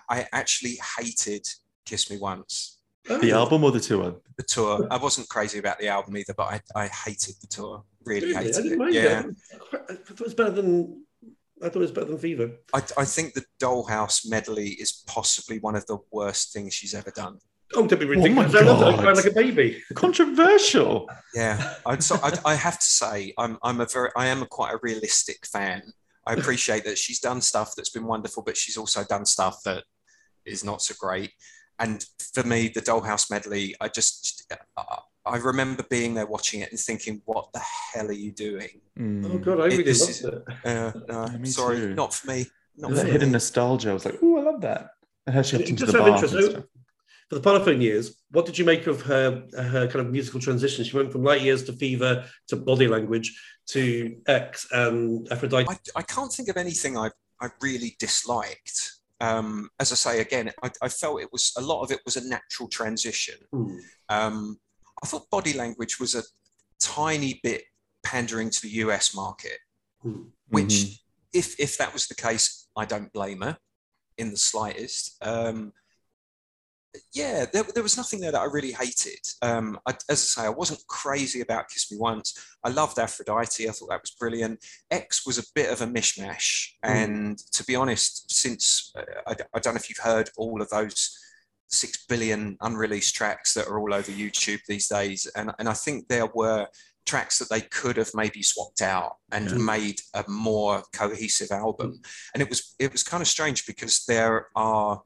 I actually hated Kiss Me Once. The um, album or the tour? The tour. I wasn't crazy about the album either, but I, I hated the tour. Really, really? hated I didn't it. Mind yeah. that. I thought it was better than I thought it was better than Fever. I, I think the Dollhouse medley is possibly one of the worst things she's ever done. Oh, that'd be ridiculous! Oh I love that. I cried like a baby. Controversial. Yeah, I'd so, I'd, I have to say, I'm I'm a very I am a quite a realistic fan. I appreciate that she's done stuff that's been wonderful, but she's also done stuff that is not so great. And for me, the Dollhouse medley, I just I remember being there watching it and thinking, "What the hell are you doing?" Mm. Oh God, I really it, loved is, it. Uh, no, yeah, sorry, too. not for me. Not for that me. Hidden nostalgia. I was like, "Ooh, I love that." And how she hopped into the bar. For the following years, what did you make of her her kind of musical transition? She went from Light Years to Fever to Body Language to X and Aphrodite. I, I can't think of anything I I really disliked. Um, as I say again, I, I felt it was a lot of it was a natural transition. Mm. Um, I thought Body Language was a tiny bit pandering to the U S market, mm. which mm-hmm. if if that was the case, I don't blame her in the slightest. Um, Yeah, there, there was nothing there that I really hated. Um, I, as I say, I wasn't crazy about Kiss Me Once. I loved Aphrodite. I thought that was brilliant. X was a bit of a mishmash. Mm. And to be honest, since uh, I, I don't know if you've heard all of those six billion unreleased tracks that are all over YouTube these days. And, and I think there were tracks that they could have maybe swapped out and yeah. made a more cohesive album. Mm. And it was it was kind of strange because there are...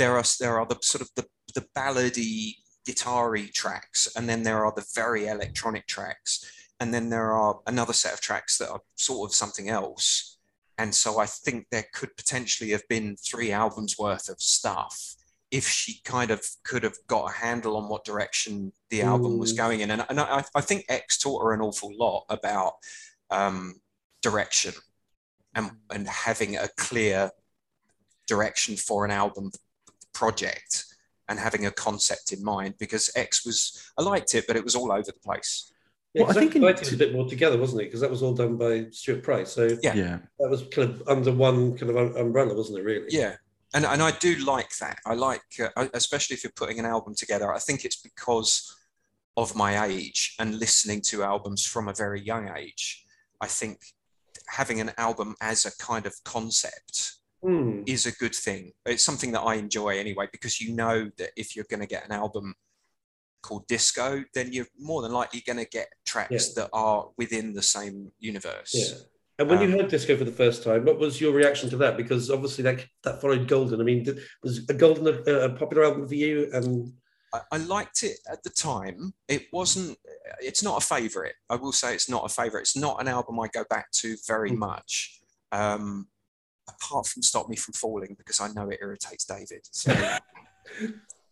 There are there are the sort of the, the ballady, guitar-y tracks, and then there are the very electronic tracks, and then there are another set of tracks that are sort of something else. And so I think there could potentially have been three albums worth of stuff if she kind of could have got a handle on what direction the album Ooh. was going in. And, and I, I think X taught her an awful lot about um, direction and, and having a clear direction for an album project and having a concept in mind, because X was I liked it, but it was all over the place. Yeah, well, I think it was a bit more together, wasn't it? Because that was all done by Stuart Price, so yeah. yeah, that was kind of under one kind of umbrella, wasn't it? Really, yeah. And and I do like that. I like, uh, especially if you're putting an album together. I think it's because of my age and listening to albums from a very young age. I think having an album as a kind of concept. Mm. is a good thing. It's something that I enjoy anyway, because you know that if you're going to get an album called Disco, then you're more than likely going to get tracks yeah. that are within the same universe. Yeah. And when um, you heard Disco for the first time, what was your reaction to that? Because obviously that that followed Golden. I mean, did, was a Golden a, a popular album for you? And I, I liked it at the time. It wasn't. It's not a favourite. I will say it's not a favourite. It's not an album I go back to very mm. much. Um, apart from Stop Me From Falling, because I know it irritates David. So.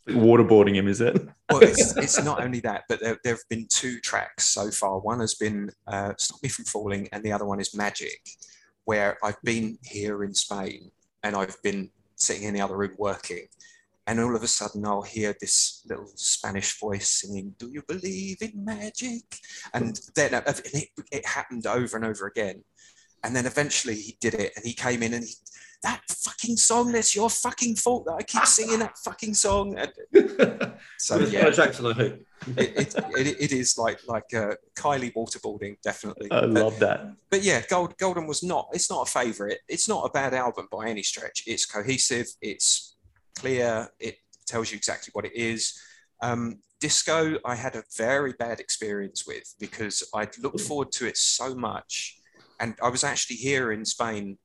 Waterboarding him, is it? Well, it's, it's not only that, but there, there have been two tracks so far. One has been uh, Stop Me From Falling, and the other one is Magic, where I've been here in Spain, and I've been sitting in the other room working, and all of a sudden I'll hear this little Spanish voice singing, "Do you believe in magic?" And then uh, it, it happened over and over again. And then eventually he did it, and he came in and he, that fucking song, that's your fucking fault that I keep singing that fucking song. And so yeah, Jackson, I hope. it, it, it, it is like like uh, Kylie waterboarding, definitely. I love but, that. But yeah, Gold, Golden was not. It's not a favourite. It's not a bad album by any stretch. It's cohesive. It's clear. It tells you exactly what it is. Um, Disco, I had a very bad experience with because I looked forward to it so much. And I was actually here in Spain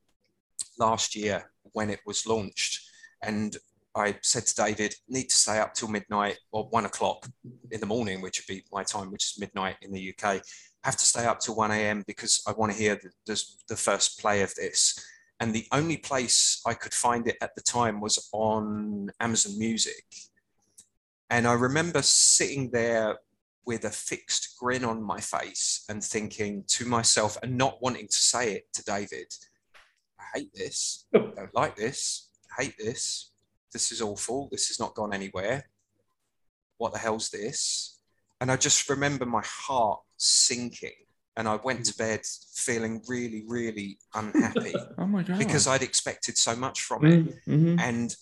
last year when it was launched. And I said to David, need to stay up till midnight or one o'clock in the morning, which would be my time, which is midnight in the U K. Have to stay up till one a m because I want to hear the, the, the first play of this. And the only place I could find it at the time was on Amazon Music. And I remember sitting there with a fixed grin on my face and thinking to myself and not wanting to say it to David, I hate this, I don't like this, I hate this, this is awful, this has not gone anywhere. what the hell's this? And I just remember my heart sinking. And I went to bed feeling really, really unhappy. Oh my God. Because I'd expected so much from it. Mm-hmm. And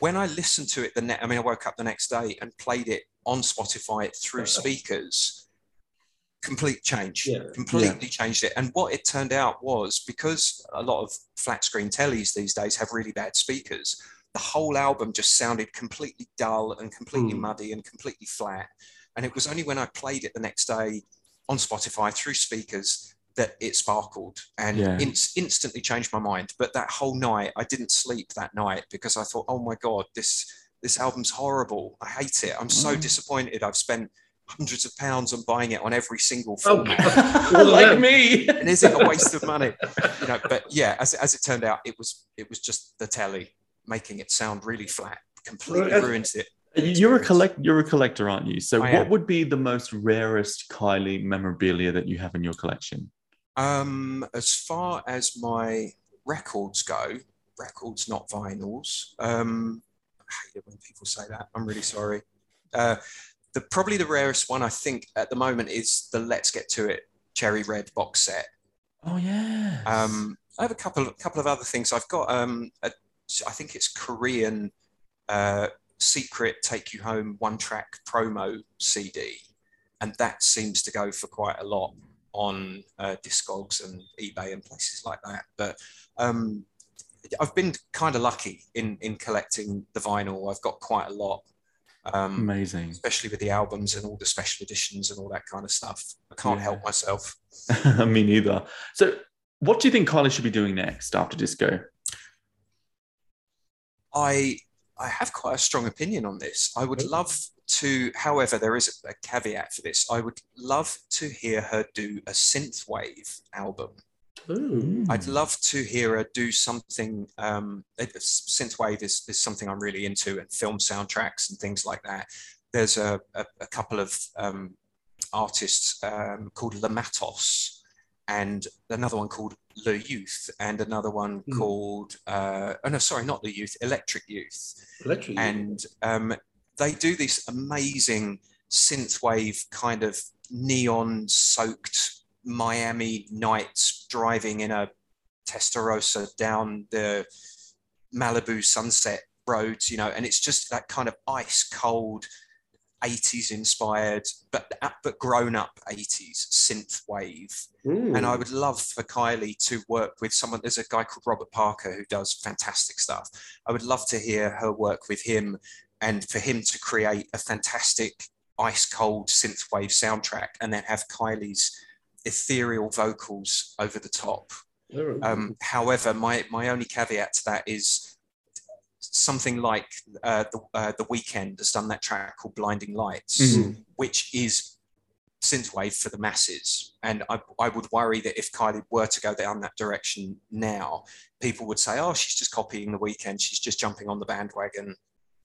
when I listened to it, the ne- I mean, I woke up the next day and played it on Spotify through speakers. Complete change, yeah. completely yeah. changed it. And what it turned out was, because a lot of flat screen tellies these days have really bad speakers, the whole album just sounded completely dull and completely mm. muddy and completely flat. And it was only when I played it the next day on Spotify through speakers that it sparkled and yeah. in- instantly changed my mind. But that whole night, I didn't sleep that night because I thought, oh my God, this, this album's horrible. I hate it. I'm so mm. disappointed. I've spent hundreds of pounds on buying it on every single format. Oh, like me. And is it a waste of money? You know, but yeah, as, as it turned out, it was, it was just the telly making it sound really flat, completely ruins it. You're a collect. You're a collector, aren't you? So, I what am. would be the most rarest Kylie memorabilia that you have in your collection? Um, as far as my records go, records, not vinyls. Um, I hate it when people say that. I'm really sorry. Uh, the probably the rarest one I think at the moment is the Let's Get to It Cherry Red box set. Oh yeah. Um, I have a couple of couple of other things. I've got um, a, I think it's Korean. Uh, Secret Take You Home one track promo C D, and that seems to go for quite a lot on uh, Discogs and eBay and places like that. But um, I've been kind of lucky in in collecting the vinyl. I've got quite a lot. Um, Amazing, especially with the albums and all the special editions and all that kind of stuff. I can't yeah. help myself. Me neither. So, what do you think Kylie should be doing next after Disco? I. I have quite a strong opinion on this. I would love to, however, there is a caveat for this. I would love to hear her do a synthwave album. Ooh. I'd love to hear her do something. Um, synthwave is, is something I'm really into, and film soundtracks and things like that. There's a, a, a couple of um, artists um, called Lamatos, and another one called Le Youth, and another one mm. called, uh, oh no, sorry, not Le Youth, Electric Youth. Electric and um, they do this amazing synthwave kind of neon-soaked Miami nights driving in a Testarossa down the Malibu sunset roads, you know, and it's just that kind of ice-cold eighties inspired, but but grown up eighties synth wave. Mm. And I would love for Kylie to work with someone. There's a guy called Robert Parker who does fantastic stuff. I would love to hear her work with him, and for him to create a fantastic ice cold synth wave soundtrack, and then have Kylie's ethereal vocals over the top. Mm. Um, however, my my only caveat to that is, something like uh, the, uh, the Weeknd has done that track called Blinding Lights, mm-hmm. which is synthwave for the masses. And I, I would worry that if Kylie were to go down that direction now, people would say, oh, she's just copying the Weeknd. She's just jumping on the bandwagon,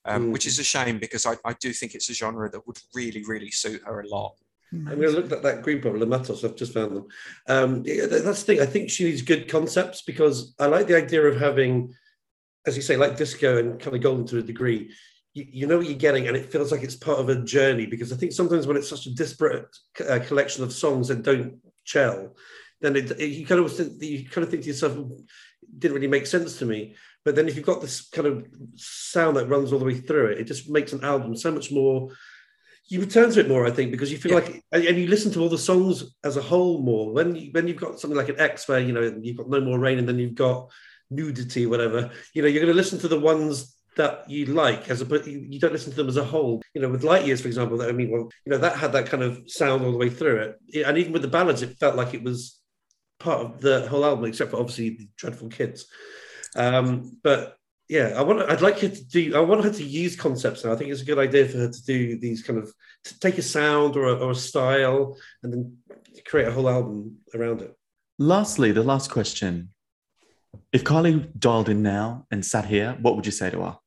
um, mm-hmm. which is a shame, because I, I do think it's a genre that would really, really suit her a lot. I'm going to look at that green problem, Matos. I've just found them. Um, that's the thing. I think she needs good concepts, because I like the idea of having, as you say, like Disco and kind of Golden to a degree, you, you know what you're getting, and it feels like it's part of a journey. Because I think sometimes when it's such a disparate uh, collection of songs that don't gel, then it, it, you kind of you kind of think to yourself, it didn't really make sense to me. But then if you've got this kind of sound that runs all the way through it, it just makes an album so much more. You return to it more, I think, because you feel yeah. like, and you listen to all the songs as a whole more. When you, when you've got something like an X, where you know you've got No More Rain, and then you've got Nudity, whatever, you know, you're going to listen to the ones that you like, as a you don't listen to them as a whole. You know, with Light Years, for example, that I mean, well, you know, that had that kind of sound all the way through it, and even with the ballads, it felt like it was part of the whole album, except for obviously the Dreadful Kids. Um, but yeah, I want, I'd like her to do. I want her to use concepts, and I think it's a good idea for her to do these kind of to take a sound or a, or a style, and then create a whole album around it. Lastly, the last question. If Kylie dialed in now and sat here, what would you say to her?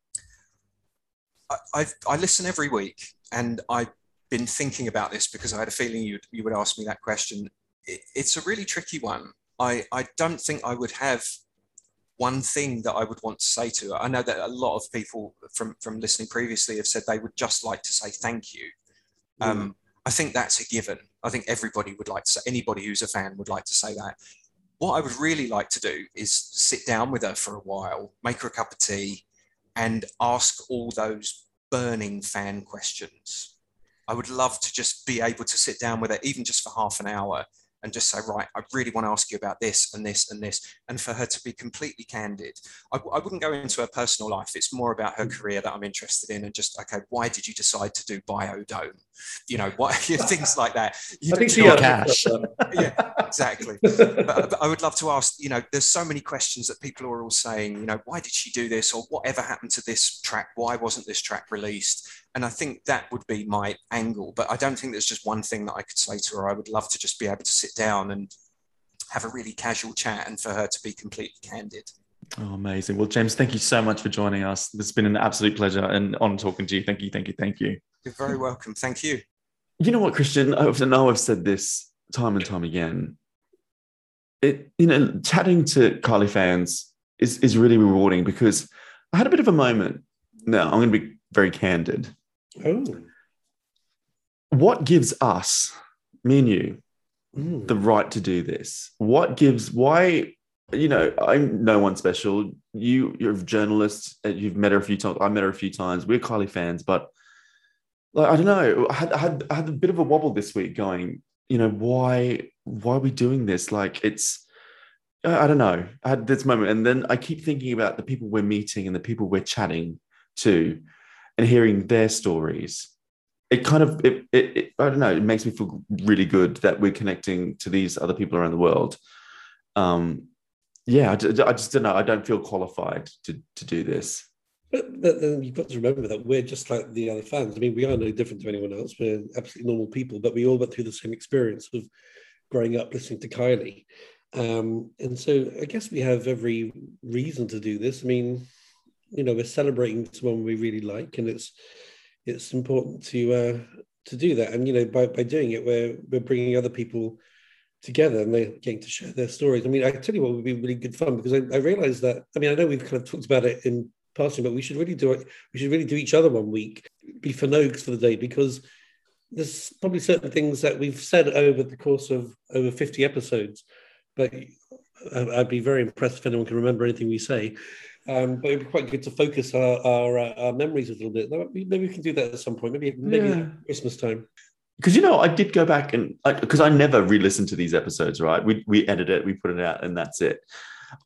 I I've, I listen every week, and I've been thinking about this because I had a feeling you you would ask me that question. It, it's a really tricky one. I, I don't think I would have one thing that I would want to say to her. I know that a lot of people from, from listening previously have said they would just like to say thank you. Mm. Um, I think that's a given. I think everybody would like to say, anybody who's a fan would like to say that. What I would really like to do is sit down with her for a while, make her a cup of tea, and ask all those burning fan questions. I would love to just be able to sit down with her, even just for half an hour, and just say, right, I really want to ask you about this and this and this, and for her to be completely candid. I, I wouldn't go into her personal life. It's more about her career that I'm interested in, and just, okay, why did you decide to do Biodome? You know, why, things like that. You I think she had cash. Yeah, exactly. But, but I would love to ask, you know, there's so many questions that people are all saying, you know, why did she do this? Or whatever happened to this track? Why wasn't this track released? And I think that would be my angle, but I don't think there's just one thing that I could say to her. I would love to just be able to sit down and have a really casual chat, and for her to be completely candid. Oh, amazing. Well, James, thank you so much for joining us. It's been an absolute pleasure and on talking to you. Thank you, thank you, thank you. You're very welcome. Thank you. You know what, Christian, I know I've said this time and time again. It, you know, chatting to Kylie fans is, is really rewarding, because I had a bit of a moment. Now, I'm going to be very candid. Oh. What gives us, me and you, mm. the right to do this? What gives, why, you know, I'm no one special. You, you're a journalist. You've met her a few times. I met her a few times. We're Kylie fans, but like, I don't know. I had, I had, I had a bit of a wobble this week going, you know, why, why are we doing this? Like, it's, I don't know. I had this moment. And then I keep thinking about the people we're meeting and the people we're chatting to, and hearing their stories. It kind of, it, it, it, I don't know, it makes me feel really good that we're connecting to these other people around the world. Um, yeah, I, I just don't know. I don't feel qualified to, to do this. But, but then you've got to remember that we're just like the other fans. I mean, we are no different to anyone else. We're absolutely normal people, but we all went through the same experience of growing up listening to Kylie. Um, and so I guess we have every reason to do this. I mean, you know, we're celebrating someone we really like, and it's it's important to uh, to do that. And you know, by, by doing it, we're we're bringing other people together, and they're getting to share their stories. I mean, I tell you what would be really good fun, because I, I realised that. I mean, I know we've kind of talked about it in passing, but we should really do it. We should really do each other one week, be fanogues for the day, because there's probably certain things that we've said over the course of over fifty episodes. But I'd be very impressed if anyone can remember anything we say. Um, but it'd be quite good to focus our our, uh, our memories a little bit. Maybe we can do that at some point. Maybe maybe yeah. Christmas time. Because you know, I did go back and because I, I never re-listened to these episodes. Right, we we edit it, we put it out, and that's it.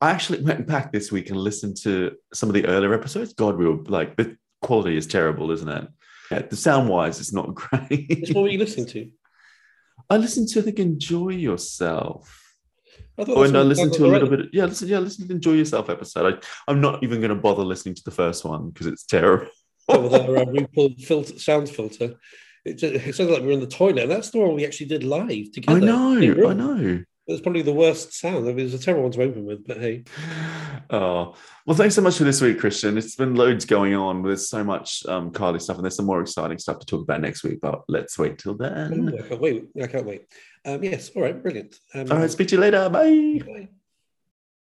I actually went back this week and listened to some of the earlier episodes. God, we were like, the quality is terrible, isn't it? Yeah, the sound wise, it's not great. What were you listening to? I listened to I think Enjoy Yourself. I oh, and I listened to a little bit. Of, yeah, listen, yeah, listen to the Enjoy Yourself episode. I, I'm not even going to bother listening to the first one because it's terrible. Oh, with our uh, RuPaul filter, sound filter. It, just, it sounds like we're in the toilet. And that's the one we actually did live together. I know, I know. It's probably the worst sound. I mean, it's a terrible one to open with, but hey. Oh, well, thanks so much for this week, Christian. It's been loads going on. There's so much um, Kylie stuff, and there's some more exciting stuff to talk about next week, but let's wait till then. Oh, I can't wait. I can't wait. Um, yes. All right. Brilliant. Um, all right. Speak to you later. Bye. Bye.